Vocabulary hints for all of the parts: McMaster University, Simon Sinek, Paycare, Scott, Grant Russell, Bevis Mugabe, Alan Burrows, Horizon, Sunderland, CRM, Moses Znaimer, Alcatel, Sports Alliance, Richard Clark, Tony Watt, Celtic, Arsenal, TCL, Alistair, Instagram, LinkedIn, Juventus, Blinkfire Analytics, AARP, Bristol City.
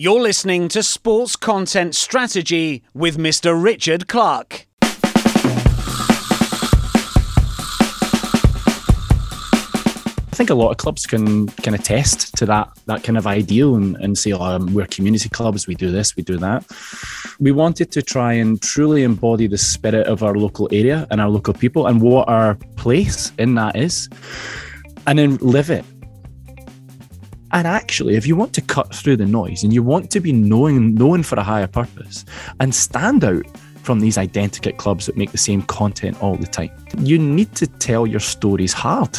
You're listening to Sports Content Strategy with Mr. Richard Clark. I think a lot of clubs can attest to that kind of ideal and say, we're community clubs, we do this, we do that. We wanted to try and truly embody the spirit of our local area and our local people and what our place in that is, and then live it. And actually, if you want to cut through the noise and you want to be known for a higher purpose and stand out from these identical clubs that make the same content all the time, you need to tell your stories hard.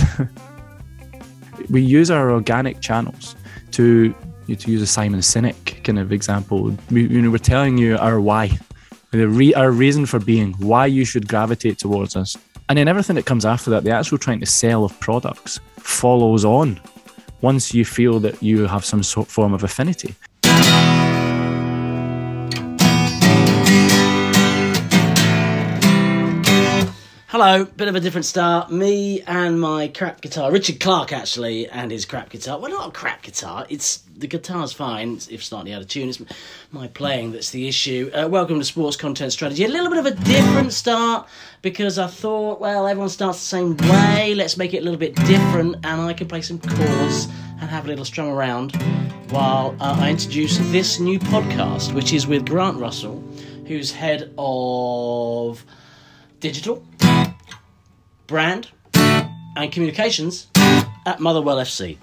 We use our organic channels to use a Simon Sinek kind of example. We're telling you our why, our reason for being, why you should gravitate towards us. And then everything that comes after that, the actual trying to sell of products follows on. Once you feel that you have some sort of form of affinity. Hello, bit of a different start. Me and my crap guitar, Richard Clark actually, and his crap guitar. Well, not a crap guitar, the guitar's fine, if slightly out of tune. It's my playing that's the issue. Welcome to Sports Content Strategy. A little bit of a different start because I thought, well, everyone starts the same way. Let's make it a little bit different, and I can play some chords and have a little strum around while I introduce this new podcast, which is with Grant Russell, who's head of digital, brand, and communications at Motherwell FC.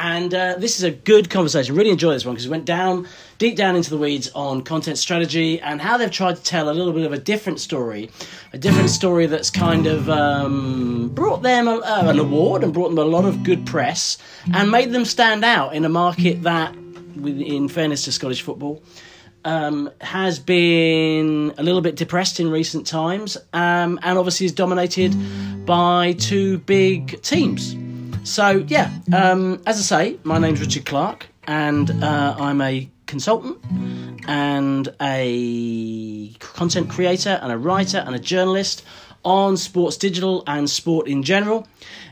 And this is a good conversation. Really enjoy this one because we went deep down into the weeds on content strategy and how they've tried to tell a little bit of a different story that's kind of brought them an award and brought them a lot of good press and made them stand out in a market that, in fairness to Scottish football, has been a little bit depressed in recent times and obviously is dominated by two big teams. So, yeah, as I say, my name's Richard Clark, and I'm a consultant and a content creator and a writer and a journalist on sports digital and sport in general.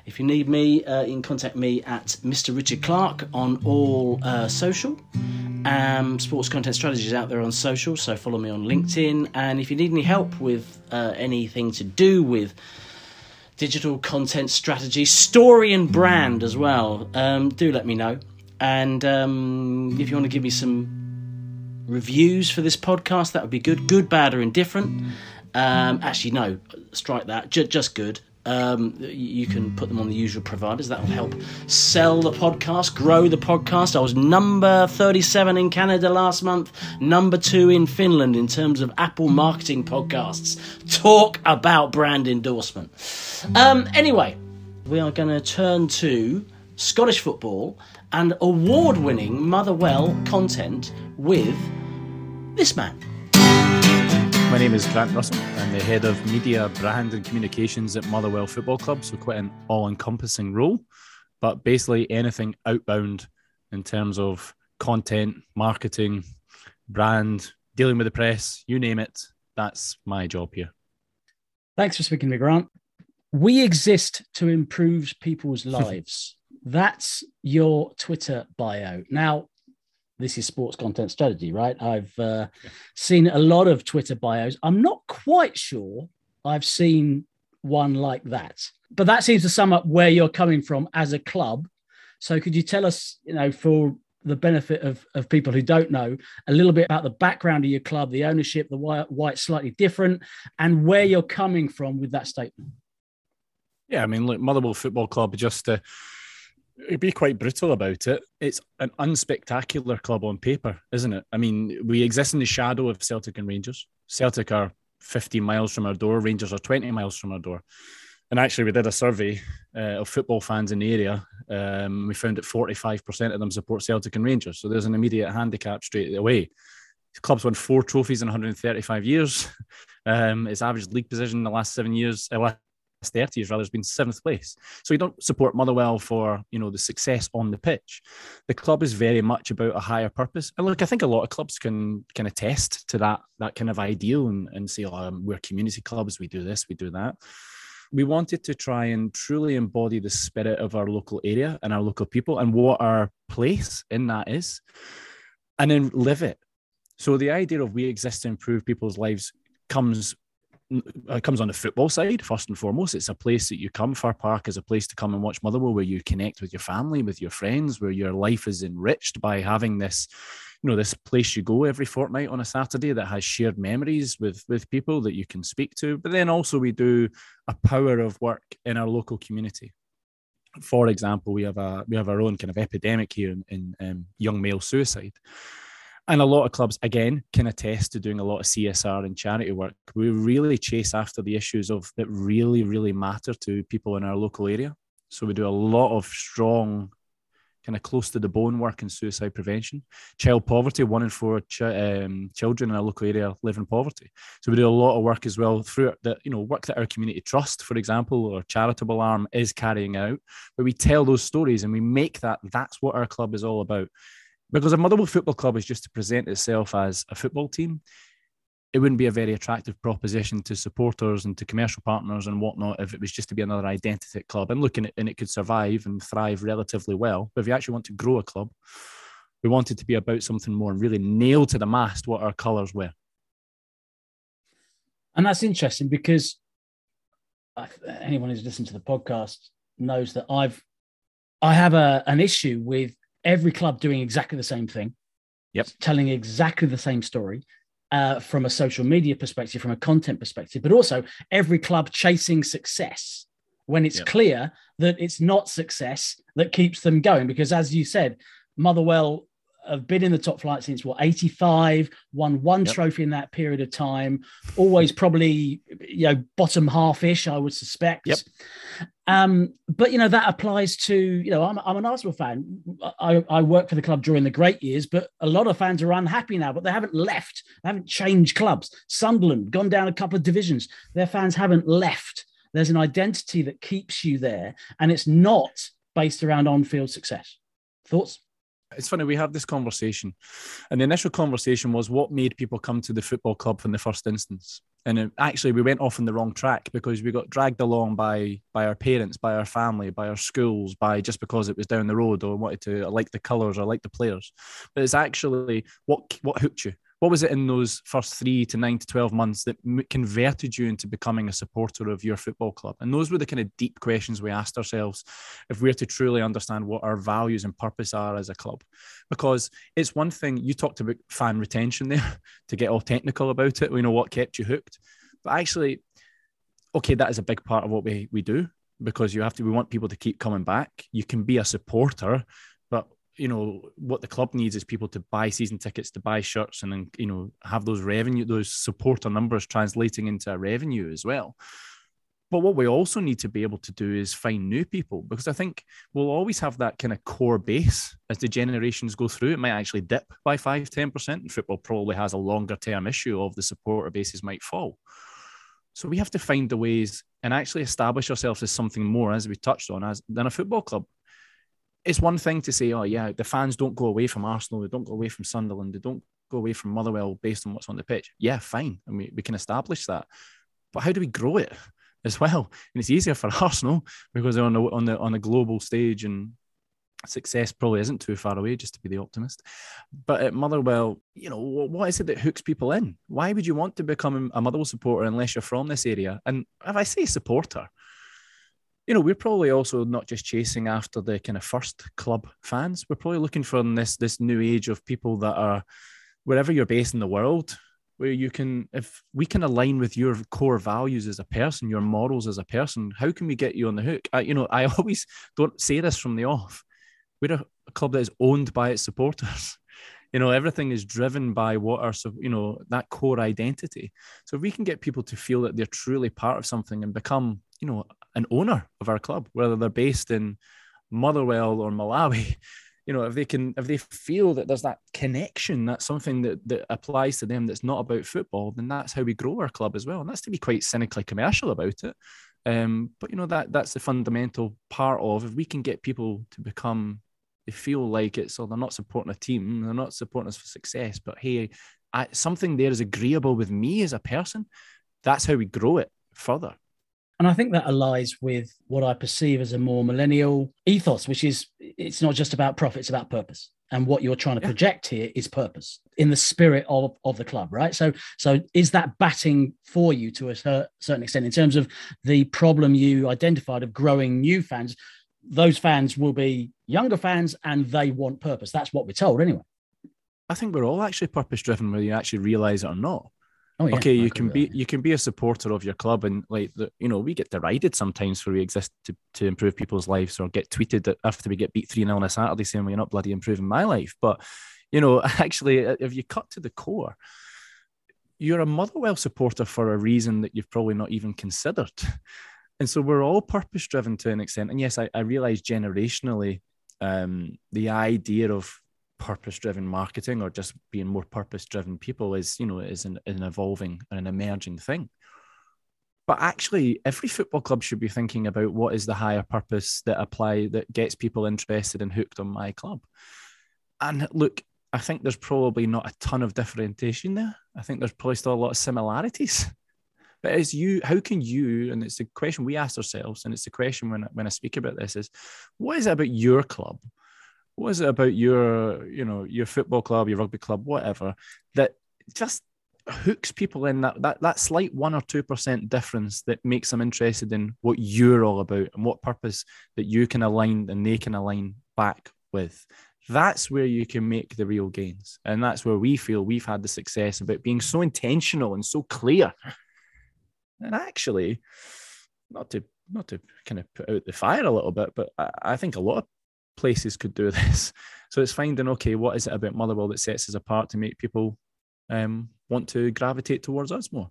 If you need me, you can contact me at Mr. Richard Clark on all social. Sports Content Strategy is out there on social, so follow me on LinkedIn. And if you need any help with anything to do with digital content strategy, story and brand as well, do let me know. And if you want to give me some reviews for this podcast, that would be good, bad or indifferent. Actually, no, strike that, just good. You can put them on the usual providers. That will help sell the podcast, grow the podcast. I was number 37 in Canada last month, number 2 in Finland in terms of Apple marketing podcasts. Talk about brand endorsement. Anyway, we are going to turn to Scottish football and award-winning Motherwell content with this man. My name is Grant Russell. I'm the head of media, brand and communications at Motherwell Football Club, so quite an all-encompassing role, but basically anything outbound in terms of content, marketing, brand, dealing with the press, you name it, that's my job here. Thanks for speaking to Grant. We exist to improve people's lives. That's your Twitter bio. Now, this is sports content strategy, right? I've seen a lot of Twitter bios. I'm not quite sure I've seen one like that, but that seems to sum up where you're coming from as a club. So could you tell us, for the benefit of people who don't know, a little bit about the background of your club, the ownership, the why it's slightly different, and where you're coming from with that statement? Yeah, I mean, look, Motherwell Football Club, just it'd be quite brutal about it. It's an unspectacular club on paper, isn't it? I mean, we exist in the shadow of Celtic and Rangers. Celtic are 50 miles from our door. Rangers are 20 miles from our door. And actually, we did a survey of football fans in the area. We found that 45% of them support Celtic and Rangers. So there's an immediate handicap straight away. The club's won 4 trophies in 135 years. Its average league position in the last 7 years... 30 years rather has been 7th place. So you don't support Motherwell for the success on the pitch. The club is very much about a higher purpose. And look, I think a lot of clubs can attest to that kind of ideal and say, we're community clubs, we do this, we do that. we wanted to try and truly embody the spirit of our local area and our local people and what our place in that is, and then live it. So the idea of we exist to improve people's lives comes on the football side, first and foremost. It's a place that you come. Fir Park is a place to come and watch Motherwell, where you connect with your family, with your friends, where your life is enriched by having this, you know, this place you go every fortnight on a Saturday that has shared memories with people that you can speak to. But then also we do a power of work in our local community. For example, we have our own kind of epidemic here in young male suicide. And a lot of clubs, again, can attest to doing a lot of CSR and charity work. We really chase after the issues that really, really matter to people in our local area. So we do a lot of strong, kind of close to the bone work in suicide prevention. Child poverty, 1 in 4 children in our local area live in poverty. So we do a lot of work as well through that, you know, work that our community trust, for example, or charitable arm is carrying out. But we tell those stories and we make that's what our club is all about. Because a Motherwell Football Club is just to present itself as a football team. It wouldn't be a very attractive proposition to supporters and to commercial partners and whatnot if it was just to be another identity club. And looking at and it could survive and thrive relatively well. But if you actually want to grow a club, we wanted to be about something more and really nail to the mast what our colours were. And that's interesting, because anyone who's listened to the podcast knows that I have an issue with every club doing exactly the same thing, telling exactly the same story from a social media perspective, from a content perspective, but also every club chasing success when it's clear that it's not success that keeps them going. Because as you said, Motherwell have been in the top flight since, what, 85, won one trophy in that period of time, always probably, you know, bottom half-ish, I would suspect. But, you know, that applies to, you know, I'm an Arsenal fan. I work for the club during the great years, but a lot of fans are unhappy now, but they haven't left. They haven't changed clubs. Sunderland, gone down a couple of divisions. Their fans haven't left. There's an identity that keeps you there, and it's not based around on-field success. Thoughts? It's funny, we had this conversation, and the initial conversation was what made people come to the football club from the first instance. And actually, we went off on the wrong track because we got dragged along by our parents, by our family, by our schools, by just because it was down the road or wanted to like the colours or like the players. But it's actually what hooked you. What was it in those first 3 to 9 to 12 months that converted you into becoming a supporter of your football club? And those were the kind of deep questions we asked ourselves if we're to truly understand what our values and purpose are as a club. Because it's one thing, you talked about fan retention there, to get all technical about it. We know what kept you hooked. But actually, okay, that is a big part of what we do, because we want people to keep coming back. You can be a supporter, but you know, what the club needs is people to buy season tickets, to buy shirts, and then, you know, have those revenue, those supporter numbers translating into a revenue as well. But what we also need to be able to do is find new people, because I think we'll always have that kind of core base as the generations go through. It might actually dip by 5, 10%, and football probably has a longer term issue of the supporter bases might fall. So we have to find the ways and actually establish ourselves as something more, as we touched on, than a football club. It's one thing to say, oh yeah, the fans don't go away from Arsenal, they don't go away from Sunderland, they don't go away from Motherwell based on what's on the pitch. Yeah, fine. And we can establish that. But how do we grow it as well? And it's easier for Arsenal because they're on the global stage, and success probably isn't too far away, just to be the optimist. But at Motherwell, you know, what is it that hooks people in? Why would you want to become a Motherwell supporter unless you're from this area? And if I say supporter, you know, we're probably also not just chasing after the kind of first club fans. We're probably looking for this new age of people that are, wherever you're based in the world, where you can, if we can align with your core values as a person, your morals as a person, how can we get you on the hook? I always don't say this from the off. We're a club that is owned by its supporters. You know, everything is driven by what our, you know, that core identity. So if we can get people to feel that they're truly part of something and become, you know, an owner of our club, whether they're based in Motherwell or Malawi, you know, if they feel that there's that connection, that's something that applies to them that's not about football, then that's how we grow our club as well. And that's to be quite cynically commercial about it. But, you know, that's the fundamental part of, if we can get people to become, they feel like it's, or they're not supporting a team, they're not supporting us for success, but hey, something there is agreeable with me as a person, that's how we grow it further. And I think that aligns with what I perceive as a more millennial ethos, which is it's not just about profit, it's about purpose. And what you're trying to project here is purpose in the spirit of the club, right? So is that batting for you to a certain extent in terms of the problem you identified of growing new fans? Those fans will be younger fans and they want purpose. That's what we're told anyway. I think we're all actually purpose-driven, whether you actually realise it or not. Oh, yeah. Okay, you can be a supporter of your club, and we get derided sometimes for we exist to improve people's lives, or get tweeted at after we get beat 3-0 on a Saturday saying, well, you're not bloody improving my life. But actually, if you cut to the core, you're a Motherwell supporter for a reason that you've probably not even considered. And so we're all purpose driven to an extent. And yes, I realise generationally the idea of purpose-driven marketing, or just being more purpose-driven people, is an evolving and an emerging thing. But actually, every football club should be thinking about what is the higher purpose that gets people interested and hooked on my club. And look, I think there's probably not a ton of differentiation there. I think there's probably still a lot of similarities. But how can you, and it's the question we ask ourselves, and it's the question when I speak about this is, what is it about your club? What is it about your football club, your rugby club, whatever, that just hooks people in that slight 1 or 2% difference that makes them interested in what you're all about and what purpose that you can align and they can align back with? That's where you can make the real gains. And that's where we feel we've had the success about being so intentional and so clear. And actually, not to kind of put out the fire a little bit, but I think a lot of places could do this. So it's finding, okay, what is it about Motherwell that sets us apart to make people want to gravitate towards us more?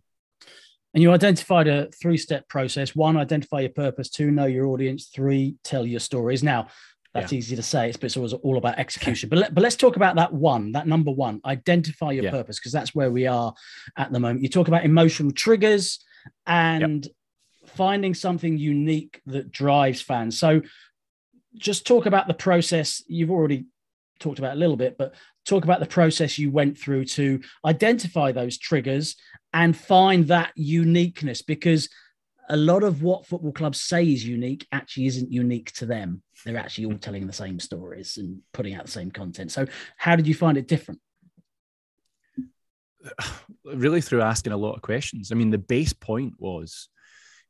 And you identified a 3-step process. 1, identify your purpose. 2, know your audience. 3, tell your stories. Now, that's easy to say, but it's always all about execution. But let's talk about that number one, identify your purpose, because that's where we are at the moment. You talk about emotional triggers and finding something unique that drives fans. So just talk about the process. You've already talked about a little bit, but talk about the process you went through to identify those triggers and find that uniqueness, because a lot of what football clubs say is unique actually isn't unique to them. They're actually all telling the same stories and putting out the same content. So how did you find it different? Really through asking a lot of questions. I mean, the base point was,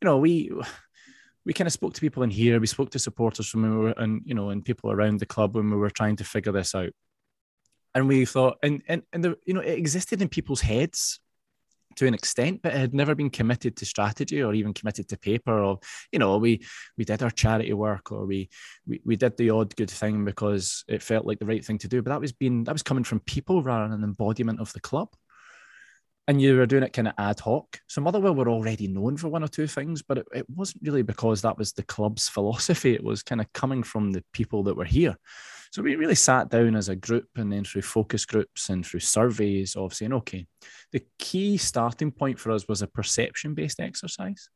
we kind of spoke to people in here. We spoke to supporters from and people around the club when we were trying to figure this out. And we thought, and it existed in people's heads to an extent, but it had never been committed to strategy or even committed to paper. Or we did our charity work, or we did the odd good thing because it felt like the right thing to do. But that was coming from people rather than an embodiment of the club. And you were doing it kind of ad hoc. So Motherwell were already known for 1 or 2 things, but it wasn't really because that was the club's philosophy. It was kind of coming from the people that were here. So we really sat down as a group, and then through focus groups and through surveys of saying, okay, the key starting point for us was a perception-based exercise.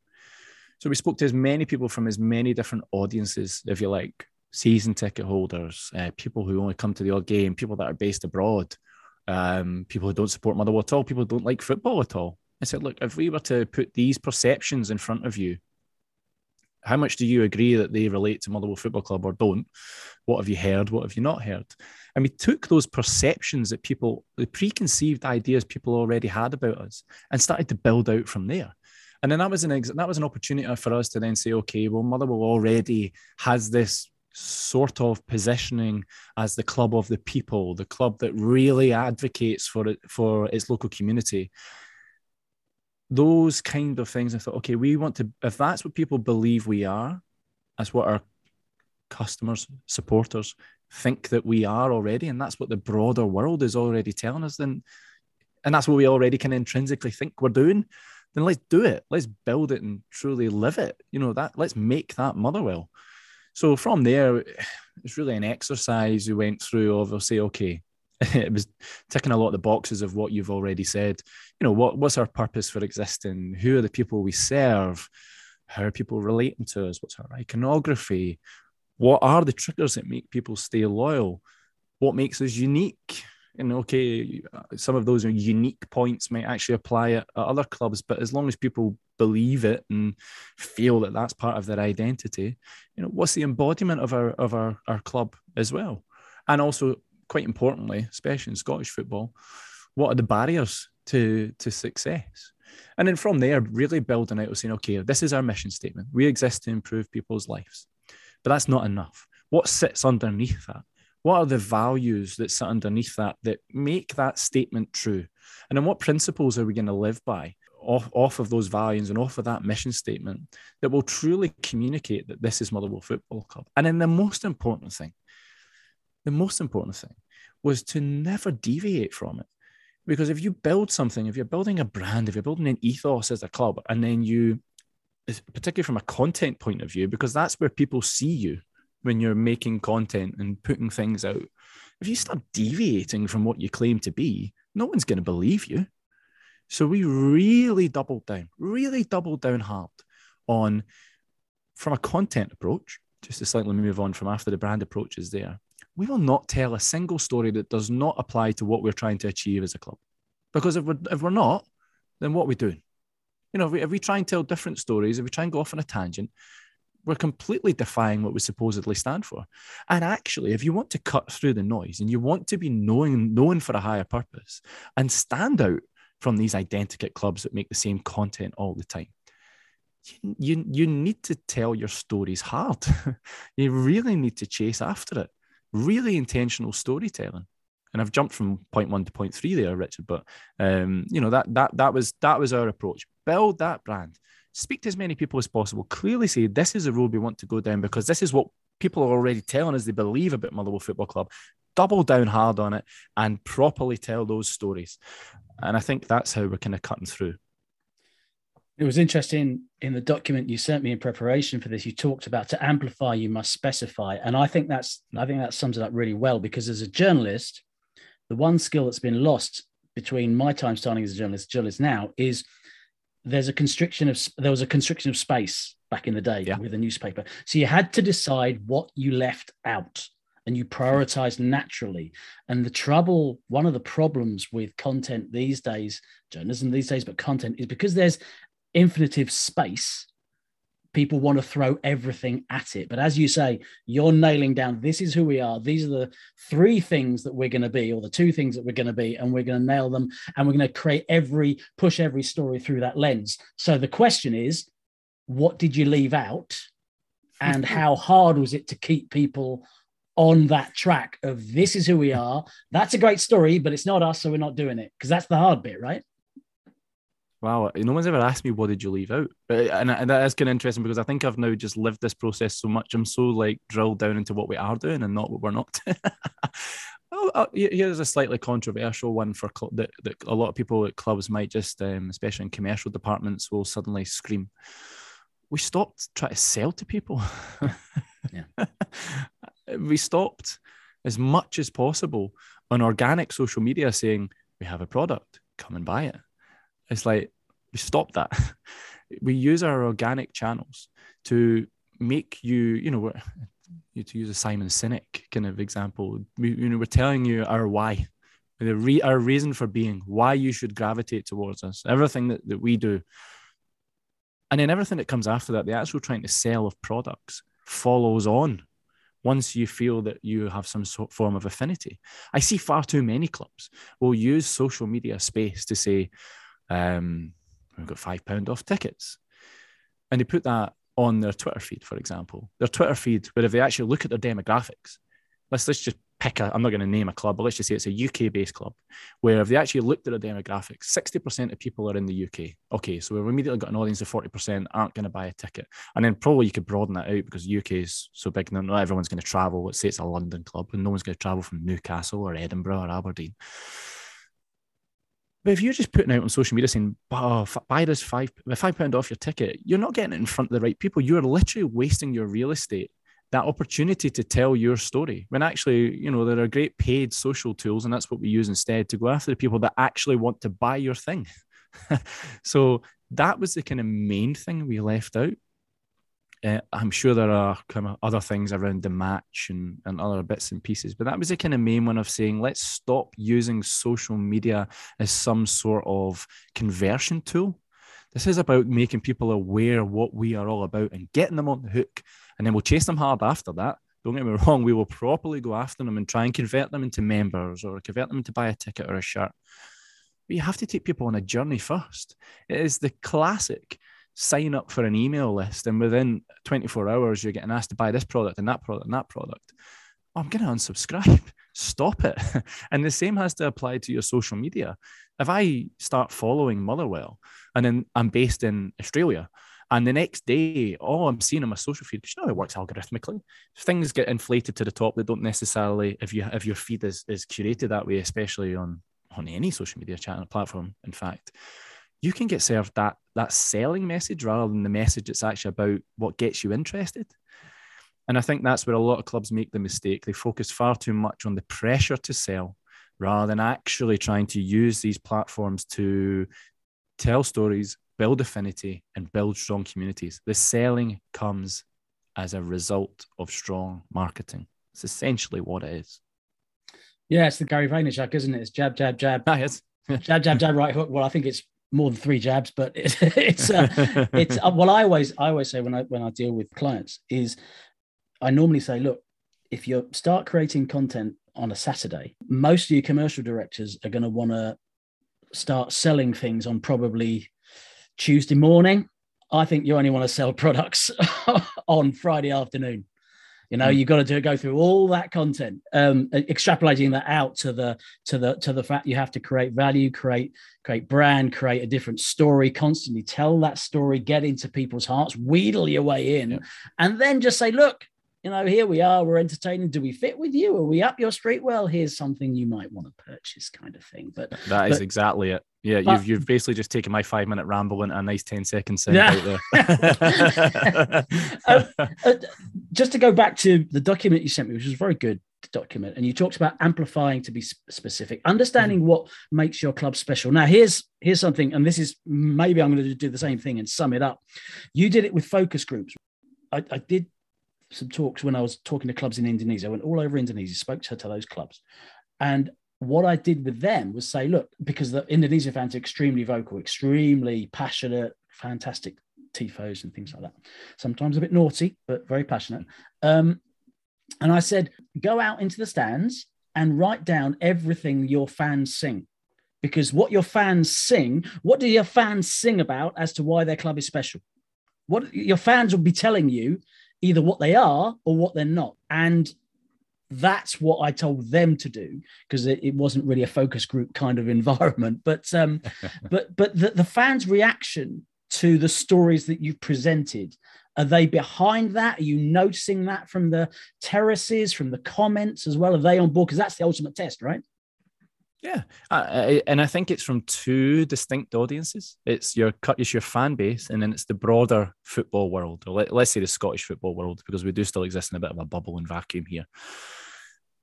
So we spoke to as many people from as many different audiences, if you like, season ticket holders, people who only come to the odd game, people that are based abroad, people who don't support Motherwell at all, people who don't like football at all. I said, look, if we were to put these perceptions in front of you, how much do you agree that they relate to Motherwell Football Club or don't? What have you heard? What have you not heard? And we took those perceptions that people, the preconceived ideas people already had about us, and started to build out from there. And then that was an opportunity for us to then say, okay, well, Motherwell already has this sort of positioning as the club of the people, the club that really advocates for its local community. Those kind of things. I thought, okay, we want to, if that's what people believe we are, that's what our customers, supporters think that we are already, and that's what the broader world is already telling us, then, and that's what we already kind of intrinsically think we're doing, then let's do it. Let's build it and truly live it. Let's make that Motherwell. So from there, it's really an exercise we went through of, I'll say, okay, it was ticking a lot of the boxes of what you've already said. What's our purpose for existing? Who are the people we serve? How are people relating to us? What's our iconography? What are the triggers that make people stay loyal? What makes us unique? and okay, some of those are unique points might actually apply at other clubs, but as long as people believe it and feel that that's part of their identity, you know, what's the embodiment of our club as well? And also, quite importantly, especially in Scottish football, what are the barriers to success? And then from there, really building out, saying, okay, this is our mission statement. We exist to improve people's lives. But that's not enough. What sits underneath that? What are the values that sit underneath that that make that statement true? And then what principles are we going to live by off of those values and off of that mission statement that will truly communicate that this is Motherwell Football Club? And then the most important thing was to never deviate from it. Because if you build something, if you're building a brand, if you're building an ethos as a club, and then you, particularly from a content point of view, because that's where people see you when you're making content and putting things out, if you start deviating from what you claim to be, no one's going to believe you. So we really doubled down hard on, from a content approach, just to slightly move on from after the brand approach is there, we will not tell a single story that does not apply to what we're trying to achieve as a club. Because if we're not, then what are we doing? You know, if we try and tell different stories, if we try and go off on a tangent, we're completely defying what we supposedly stand for. And actually, if you want to cut through the noise and you want to be known for a higher purpose and stand out from these identical clubs that make the same content all the time, you need to tell your stories hard. You really need to chase after it. Really intentional storytelling. And I've jumped from point one to point three there, Richard, but you know, that was our approach. Build that brand. Speak to as many people as possible. Clearly say, this is the road we want to go down because this is what people are already telling us they believe about Motherwell Football Club. Double down hard on it and properly tell those stories. And I think that's how we're kind of cutting through. It was interesting in the document you sent me in preparation for this, you talked about to amplify, you must specify. And I think that sums it up really well, because as a journalist, the one skill that's been lost between my time starting as a journalist now is there was a constriction of space back in the day with a newspaper. So you had to decide what you left out and you prioritized naturally. And one of the problems with content these days, journalism these days, but content is because there's infinitive space, people want to throw everything at it. But as you say, you're nailing down, this is who we are, these are the three things that we're going to be, or the two things that we're going to be, and we're going to nail them, and we're going to push every story through that lens. So the question is, what did you leave out, and how hard was it to keep people on that track of, this is who we are, that's a great story, but it's not us, so we're not doing it? Because that's the hard bit, right? Wow, no one's ever asked me, what did you leave out? And that is kind of interesting, because I think I've now just lived this process so much. I'm so like drilled down into what we are doing and not what we're not. Here's a slightly controversial one for that a lot of people at clubs might just, especially in commercial departments, will suddenly scream, we stopped trying to sell to people. Yeah. We stopped as much as possible on organic social media saying, we have a product, come and buy it. It's like, we stop that. We use our organic channels to make to use a Simon Sinek kind of example. We're telling you our why, our reason for being, why you should gravitate towards us, everything that we do. And then everything that comes after that, the actual trying to sell of products follows on once you feel that you have some sort of form of affinity. I see far too many clubs will use social media space to say, we've got £5 off tickets. And they put that on their Twitter feed, for example. Their Twitter feed, where if they actually look at their demographics, let's just pick I'm not going to name a club, but let's just say it's a UK-based club, where if they actually looked at their demographics, 60% of people are in the UK. Okay, so we've immediately got an audience of 40% aren't going to buy a ticket. And then probably you could broaden that out, because the UK is so big, not everyone's going to travel. Let's say it's a London club, and no one's going to travel from Newcastle or Edinburgh or Aberdeen. But if you're just putting out on social media saying, buy this £5 off your ticket, you're not getting it in front of the right people. You're literally wasting your real estate, that opportunity to tell your story. When actually, you know, there are great paid social tools, and that's what we use instead to go after the people that actually want to buy your thing. So that was the kind of main thing we left out. I'm sure there are kind of other things around the match and other bits and pieces, but that was the kind of main one of saying, let's stop using social media as some sort of conversion tool. This is about making people aware what we are all about and getting them on the hook. And then we'll chase them hard after that. Don't get me wrong, we will properly go after them and try and convert them into members or convert them to buy a ticket or a shirt. But you have to take people on a journey first. It is the classic sign up for an email list and within 24 hours, you're getting asked to buy this product and that product and that product. Oh, I'm going to unsubscribe. Stop it. And the same has to apply to your social media. If I start following Motherwell and then I'm based in Australia, and the next day, all I'm seeing on my social feed, you know, it works algorithmically. Things get inflated to the top. They don't necessarily, if your feed is curated that way, especially on any social media channel platform, in fact, you can get served that selling message rather than the message that's actually about what gets you interested. And I think that's where a lot of clubs make the mistake. They focus far too much on the pressure to sell rather than actually trying to use these platforms to tell stories, build affinity and build strong communities. The selling comes as a result of strong marketing. It's essentially what it is. Yeah, it's the Gary Vaynerchuk, isn't it? It's jab, jab, jab. That is. Jab, jab, jab, right hook. Well, I think it's more than three jabs, but it's what I always say when I deal with clients is I normally say, look, if you start creating content on a Saturday, most of your commercial directors are going to want to start selling things on probably Tuesday morning. I think you only want to sell products on Friday afternoon. You know, you've got to go through all that content, extrapolating that out to the fact you have to create value, create brand, create a different story, constantly tell that story, get into people's hearts, wheedle your way in, and then just say, look, you know, here we are, we're entertaining. Do we fit with you? Are we up your street? Well, here's something you might want to purchase, kind of thing. But that is exactly it. Yeah, but you've basically just taken my 5-minute ramble into a nice 10-second sound right there. Just to go back to the document you sent me, which was a very good document, and you talked about amplifying to be specific, understanding what makes your club special. Now, here's something, and this is maybe I'm going to do the same thing and sum it up. You did it with focus groups. I did some talks when I was talking to clubs in Indonesia. I went all over Indonesia, spoke to those clubs. And what I did with them was say, look, because the Indonesian fans are extremely vocal, extremely passionate, fantastic tifos and things like that. Sometimes a bit naughty, but very passionate. And I said, go out into the stands and write down everything your fans sing. Because what do your fans sing about as to why their club is special? What your fans will be telling you, either what they are or what they're not. And that's what I told them to do, because it wasn't really a focus group kind of environment. But the fans' reaction to the stories that you've presented, are they behind that? Are you noticing that from the terraces, from the comments as well? Are they on board? Because that's the ultimate test, right? Yeah. And I think it's from two distinct audiences. It's your fan base, and then it's the broader football world, or let's say the Scottish football world, because we do still exist in a bit of a bubble and vacuum here.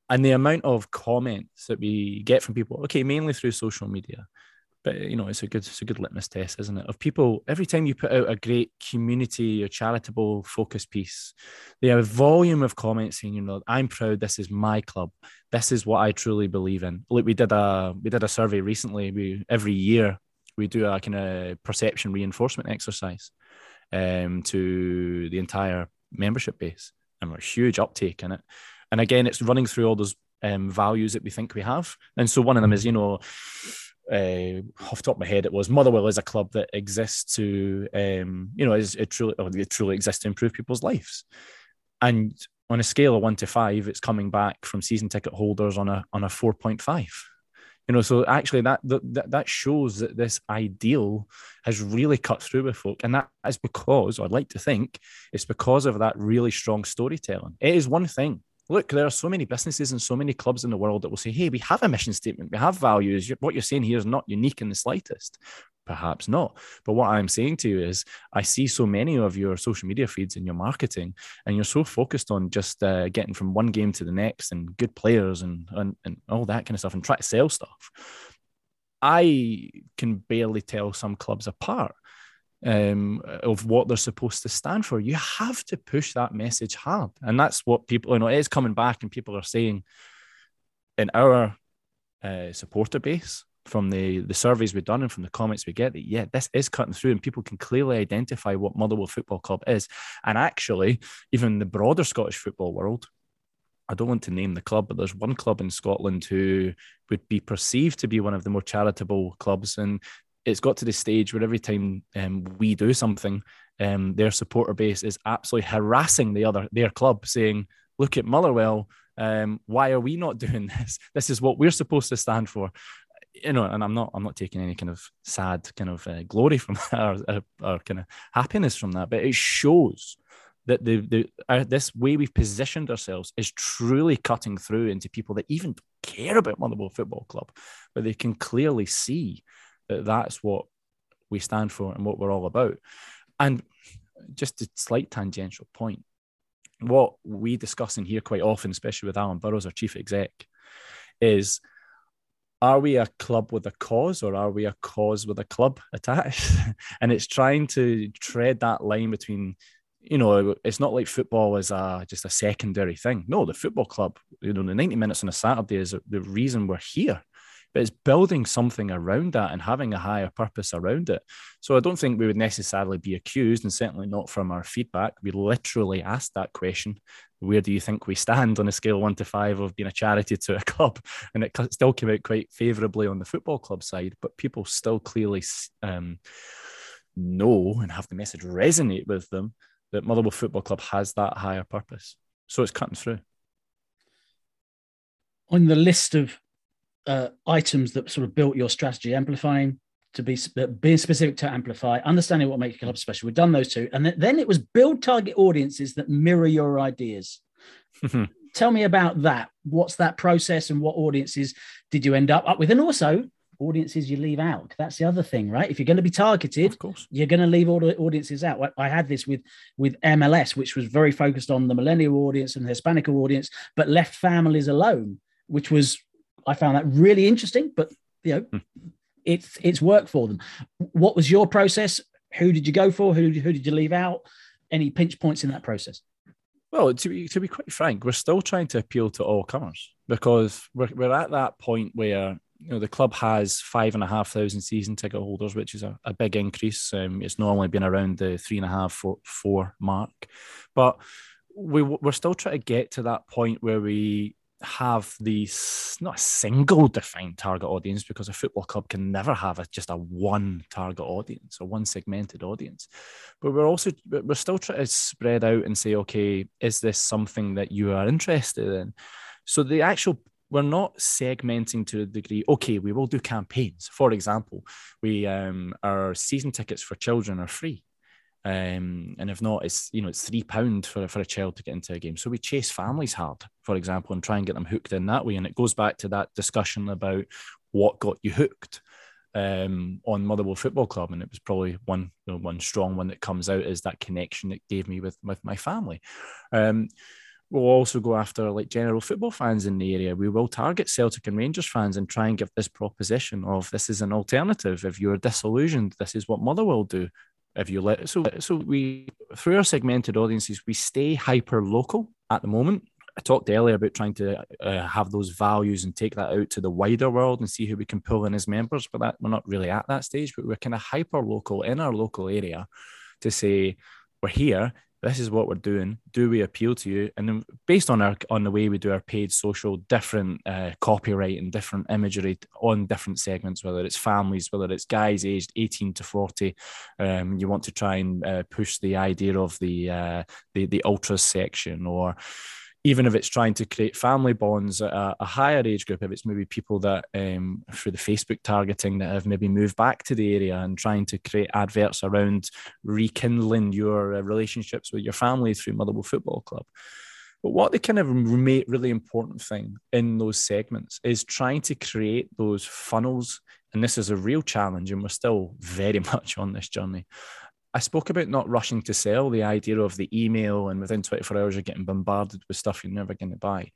And the amount of comments that we get from people, okay, mainly through social media, but you know, it's a good litmus test, isn't it? Of people, every time you put out a great community or charitable focus piece, they have a volume of comments saying, you know, I'm proud, this is my club, this is what I truly believe in. Look, we did a survey recently. Every year we do a kind of perception reinforcement exercise to the entire membership base, and we're a huge uptake in it. And again, it's running through all those values that we think we have. And so one of them is, you know, off the top of my head, it was Motherwell is a club that exists to, you know, it truly exists to improve people's lives. And on a scale of 1 to 5, it's coming back from season ticket holders on a 4.5. You know, so actually that shows that this ideal has really cut through with folk. And that is because, or I'd like to think, it's because of that really strong storytelling. It is one thing. Look, there are so many businesses and so many clubs in the world that will say, hey, we have a mission statement, we have values. What you're saying here is not unique in the slightest. Perhaps not. But what I'm saying to you is I see so many of your social media feeds and your marketing, and you're so focused on just getting from one game to the next and good players and all that kind of stuff and try to sell stuff. I can barely tell some clubs apart. of what they're supposed to stand for. You have to push that message hard. And that's what people, you know, it's coming back and people are saying in our supporter base, from the surveys we've done and from the comments we get, that yeah, this is cutting through and people can clearly identify what Motherwell Football Club is. And actually, even the broader Scottish football world, I don't want to name the club, but there's one club in Scotland who would be perceived to be one of the more charitable clubs. And it's got to the stage where every time we do something, their supporter base is absolutely harassing their club, saying, look at Motherwell, why are we not doing this? This is what we're supposed to stand for. You know, and I'm not taking any kind of sad kind of glory from that or kind of happiness from that, but it shows that this way we've positioned ourselves is truly cutting through into people that even don't care about Motherwell Football Club, but they can clearly see that that's what we stand for and what we're all about. And just a slight tangential point, what we discuss in here quite often, especially with Alan Burrows, our chief exec, is, are we a club with a cause or are we a cause with a club attached? And it's trying to tread that line between, you know, it's not like football is just a secondary thing. No, the football club, you know, the 90 minutes on a Saturday is the reason we're here. But it's building something around that and having a higher purpose around it. So I don't think we would necessarily be accused, and certainly not from our feedback. We literally asked that question. Where do you think we stand on a scale 1 to 5 of being a charity to a club? And it still came out quite favourably on the football club side, but people still clearly know and have the message resonate with them that Motherwell Football Club has that higher purpose. So it's cutting through. On the list of items that sort of built your strategy, amplifying to be being specific to amplify, understanding what makes your club special. We've done those two, and then it was build target audiences that mirror your ideas. Tell me about that. What's that process, and what audiences did you end up with, and also audiences you leave out? That's the other thing, right? If you're going to be targeted, of course, you're going to leave all the audiences out. I had this with MLS, which was very focused on the millennial audience and the Hispanic audience, but left families alone, which was, I found that really interesting, but you know, it's work for them. What was your process? Who did you go for? Who did you leave out? Any pinch points in that process? Well, to be quite frank, we're still trying to appeal to all comers, because we're at that point where, you know, the club has 5,500 season ticket holders, which is a big increase. It's normally been around the 3,500-4,000 mark, but we're still trying to get to that point where we have not a single defined target audience, because a football club can never have just a one target audience or one segmented audience. But we're still trying to spread out and say, okay, is this something that you are interested in? So we're not segmenting to a degree. Okay, we will do campaigns. For example, we our season tickets for children are free. And if not, it's, you know, it's £3 for a child to get into a game. So we chase families hard, for example, and try and get them hooked in that way. And it goes back to that discussion about what got you hooked on Motherwell Football Club. And it was probably one strong one that comes out is that connection it gave me with my family. We'll also go after like general football fans in the area. We will target Celtic and Rangers fans and try and give this proposition of, this is an alternative. If you're disillusioned, this is what Motherwell do. If you let so we, through our segmented audiences, we stay hyper local at the moment. I talked earlier about trying to have those values and take that out to the wider world and see who we can pull in as members, but we're not really at that stage. But we're kind of hyper local in our local area to say, we're here, this is what we're doing, do we appeal to you? And then based on the way we do our paid social, different copyright and different imagery on different segments, whether it's families, whether it's guys aged 18 to 40, you want to try and push the idea of the ultras section, or even if it's trying to create family bonds at a higher age group, if it's maybe people that through the Facebook targeting that have maybe moved back to the area, and trying to create adverts around rekindling your relationships with your family through Motherwell Football Club. But what they kind of make really important thing in those segments is trying to create those funnels. And this is a real challenge, and we're still very much on this journey. I spoke about not rushing to sell, the idea of the email and within 24 hours you're getting bombarded with stuff you're never going to buy.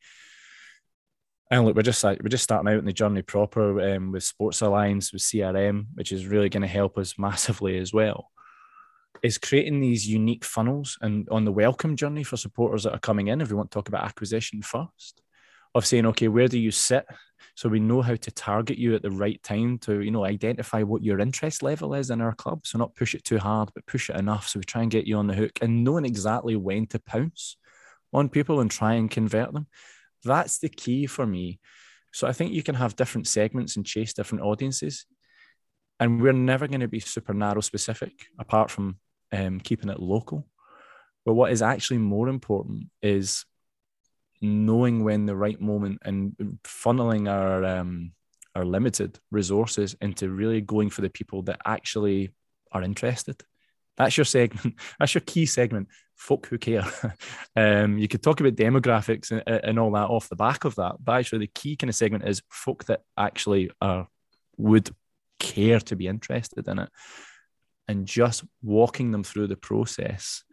And look, we're just starting out in the journey proper with Sports Alliance, with CRM, which is really going to help us massively as well. is creating these unique funnels and on the welcome journey for supporters that are coming in, if we want to talk about acquisition first, of saying, okay, where do you sit? So we know how to target you at the right time to, you know, identify what your interest level is in our club. So not push it too hard, but push it enough. So we try and get you on the hook and knowing exactly when to pounce on people and try and convert them. That's the key for me. So I think you can have different segments and chase different audiences. And we're never going to be super narrow specific, apart from keeping it local. But what is actually more important is knowing when the right moment and funneling our limited resources into really going for the people that actually are interested. That's your segment. That's your key segment. Folk who care. You could talk about demographics and all that off the back of that, but actually the key kind of segment is folk that actually would care to be interested in it. And just walking them through the process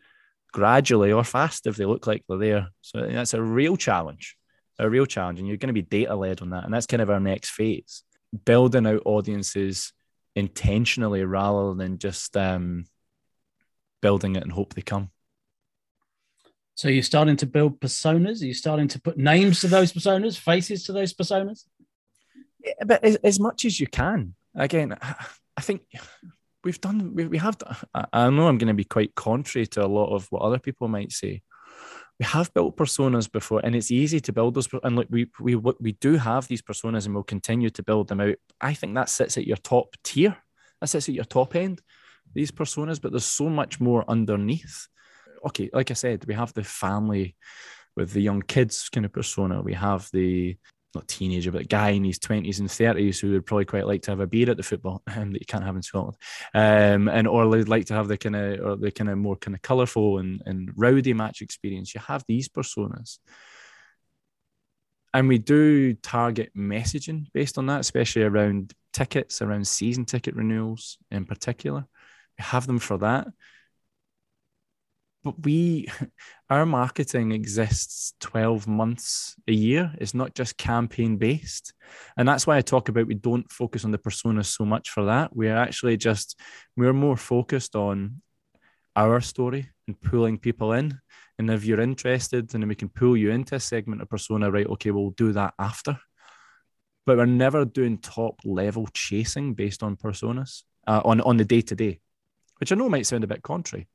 gradually or fast if they look like they're there. So that's a real challenge. And you're going to be data-led on that. And that's kind of our next phase. Building out audiences intentionally rather than just building it and hope they come. So you're starting to build personas? Are you starting to put names to those personas, faces to those personas? Yeah, but as much as you can. Again, I think we have done, I know I'm going to be quite contrary to a lot of what other people might say. We have built personas before, and it's easy to build those. And look, we do have these personas, and we'll continue to build them out. I think that sits at your top tier. That sits at your top end, these personas, but there's so much more underneath. Okay, like I said, we have the family with the young kids kind of persona. We have the... not teenager, but a guy in his 20s and 30s who would probably quite like to have a beer at the football that you can't have in Scotland, and or they'd like to have the kind of more kind of colourful and rowdy match experience. You have these personas, and we do target messaging based on that, especially around tickets, around season ticket renewals in particular. We have them for that. But our marketing exists 12 months a year. It's not just campaign based. And that's why I talk about we don't focus on the personas so much for that. We're more focused on our story and pulling people in. And if you're interested, then we can pull you into a segment of persona, right? Okay, we'll do that after. But we're never doing top level chasing based on personas on the day to day, which I know might sound a bit contrary.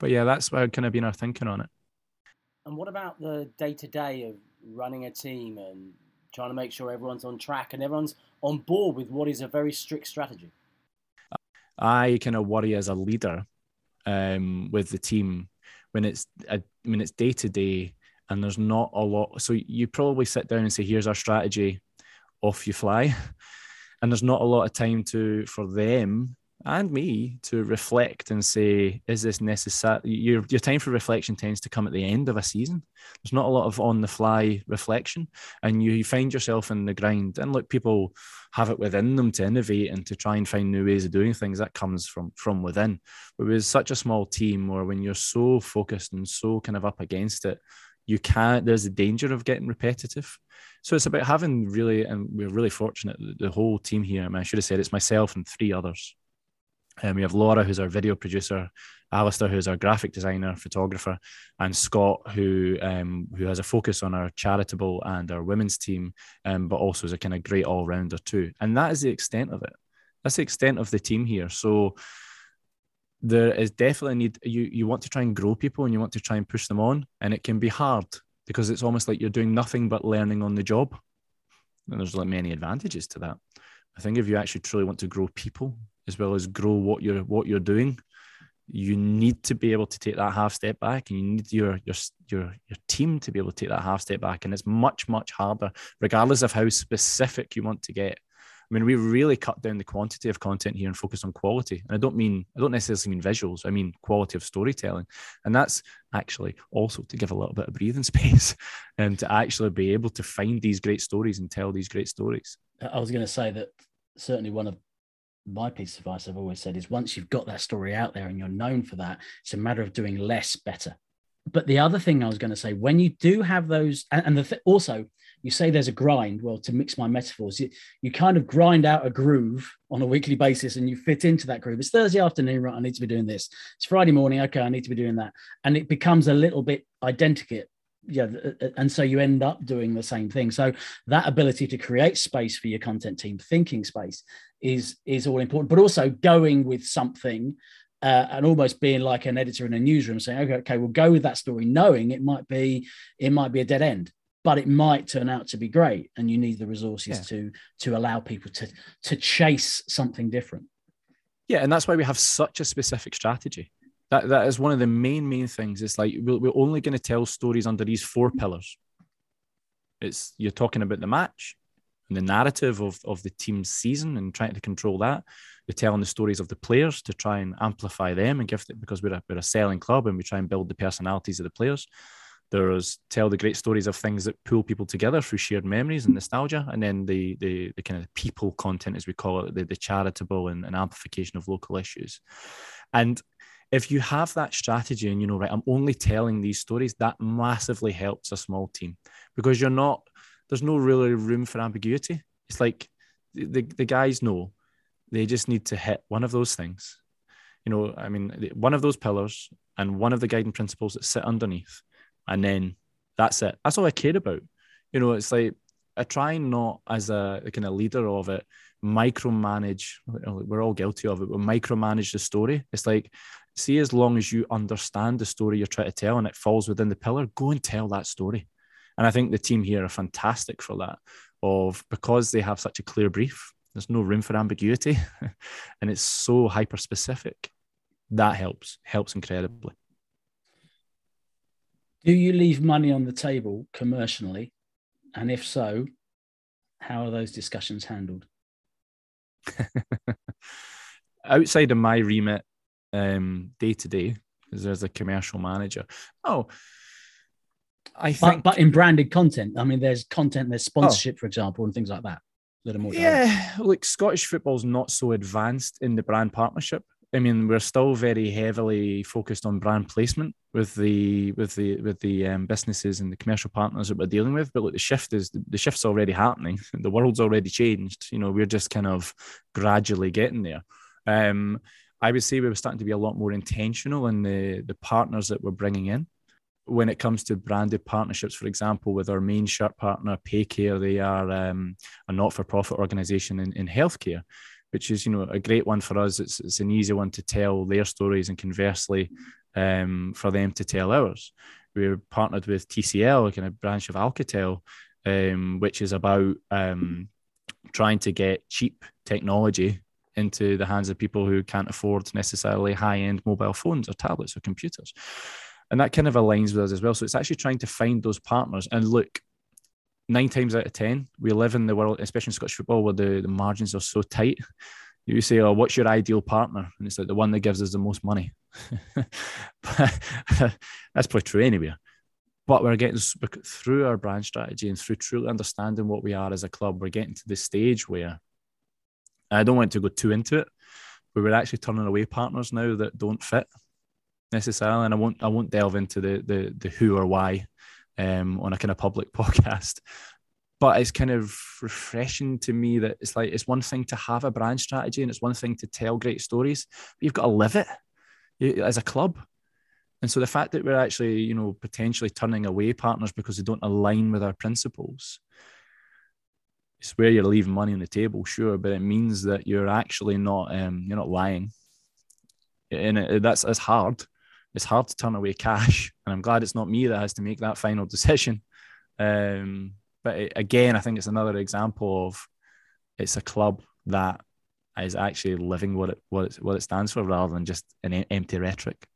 But yeah, that's kind of been our thinking on it. And what about the day-to-day of running a team and trying to make sure everyone's on track and everyone's on board with what is a very strict strategy? I kind of worry as a leader with the team when it's day-to-day and there's not a lot. So you probably sit down and say, here's our strategy, off you fly. And there's not a lot of time for them and me to reflect and say, is this necessary? Your time for reflection tends to come at the end of a season. There's not a lot of on-the-fly reflection, and you find yourself in the grind. And look, people have it within them to innovate and to try and find new ways of doing things. That comes from within. But with such a small team, or when you're so focused and so kind of up against it, there's a danger of getting repetitive. So it's about having really, and we're really fortunate that the whole team here, I mean, I should have said it's myself and three others. We have Laura, who's our video producer, Alistair, who's our graphic designer, photographer, and Scott, who has a focus on our charitable and our women's team, but also is a kind of great all-rounder too. And that is the extent of it. That's the extent of the team here. So there is definitely a need. You want to try and grow people and you want to try and push them on, and it can be hard because it's almost like you're doing nothing but learning on the job. And there's like many advantages to that. I think if you actually truly want to grow people, as well as grow what you're doing, you need to be able to take that half step back, and you need your team to be able to take that half step back. And it's much, much harder, regardless of how specific you want to get. I mean, we really cut down the quantity of content here and focus on quality. And I don't necessarily mean visuals. I mean quality of storytelling. And that's actually also to give a little bit of breathing space and to actually be able to find these great stories and tell these great stories. I was going to say that certainly one of my piece of advice I've always said is once you've got that story out there and you're known for that, it's a matter of doing less better. But the other thing I was going to say, when you do have those, and also you say there's a grind. Well, to mix my metaphors, you kind of grind out a groove on a weekly basis and you fit into that groove. It's Thursday afternoon, right? I need to be doing this. It's Friday morning. Okay, I need to be doing that. And it becomes a little bit identical. Yeah. And so you end up doing the same thing. So that ability to create space for your content team, thinking space is all important, but also going with something and almost being like an editor in a newsroom saying, okay, we'll go with that story, knowing it might be a dead end, but it might turn out to be great. And you need the resources to allow people to chase something different. Yeah. And that's why we have such a specific strategy. That is one of the main things. It's like, we're only going to tell stories under these four pillars. It's, you're talking about the match and the narrative of the team's season and trying to control that. We're telling the stories of the players to try and amplify them and give it, because we're a selling club and we try and build the personalities of the players. There's tell the great stories of things that pull people together through shared memories and nostalgia. And then the kind of people content, as we call it, the charitable and amplification of local issues. And if you have that strategy and you know, right, I'm only telling these stories, that massively helps a small team, because there's no really room for ambiguity. It's like the guys know they just need to hit one of those things. You know, I mean, one of those pillars and one of the guiding principles that sit underneath. And then that's it. That's all I care about. You know, it's like, I try not, as a kind of leader of it, micromanage. We're all guilty of it. We micromanage the story. It's like, see, as long as you understand the story you're trying to tell and it falls within the pillar, go and tell that story. And I think the team here are fantastic for that, because they have such a clear brief, there's no room for ambiguity and it's so hyper-specific. That helps incredibly. Do you leave money on the table commercially? And if so, how are those discussions handled? Outside of my remit, day to day, because there's a commercial manager. But in branded content, I mean, there's content, there's sponsorship, for example, and things like that. Look, Scottish football's not so advanced in the brand partnership. I mean, we're still very heavily focused on brand placement with the businesses and the commercial partners that we're dealing with. But look, the shift's already happening. The world's already changed. You know, we're just kind of gradually getting there. I would say we were starting to be a lot more intentional in the partners that we're bringing in. When it comes to branded partnerships, for example, with our main shirt partner, Paycare, they are a not-for-profit organisation in healthcare, which is, you know, a great one for us. It's an easy one to tell their stories, and conversely, for them to tell ours. We're partnered with TCL, a kind of branch of Alcatel, which is about trying to get cheap technology into the hands of people who can't afford necessarily high-end mobile phones or tablets or computers. And that kind of aligns with us as well. So it's actually trying to find those partners. And look, 9 times out of 10, we live in the world, especially in Scottish football, where the margins are so tight. You say, oh, what's your ideal partner? And it's like the one that gives us the most money. That's probably true anywhere. But we're getting, through our brand strategy and through truly understanding what we are as a club, we're getting to the stage where, I don't want to go too into it, but we're actually turning away partners now that don't fit necessarily, and I won't delve into the who or why on a kind of public podcast. But it's kind of refreshing to me that it's like, it's one thing to have a brand strategy and it's one thing to tell great stories, but you've got to live it as a club. And so the fact that we're actually, you know, potentially turning away partners because they don't align with our principles, it's where you're leaving money on the table, sure, but it means that you're actually not you're not lying. And that's hard. It's hard to turn away cash, and I'm glad it's not me that has to make that final decision. But again, I think it's another example of, it's a club that is actually living what it stands for, rather than just an empty rhetoric.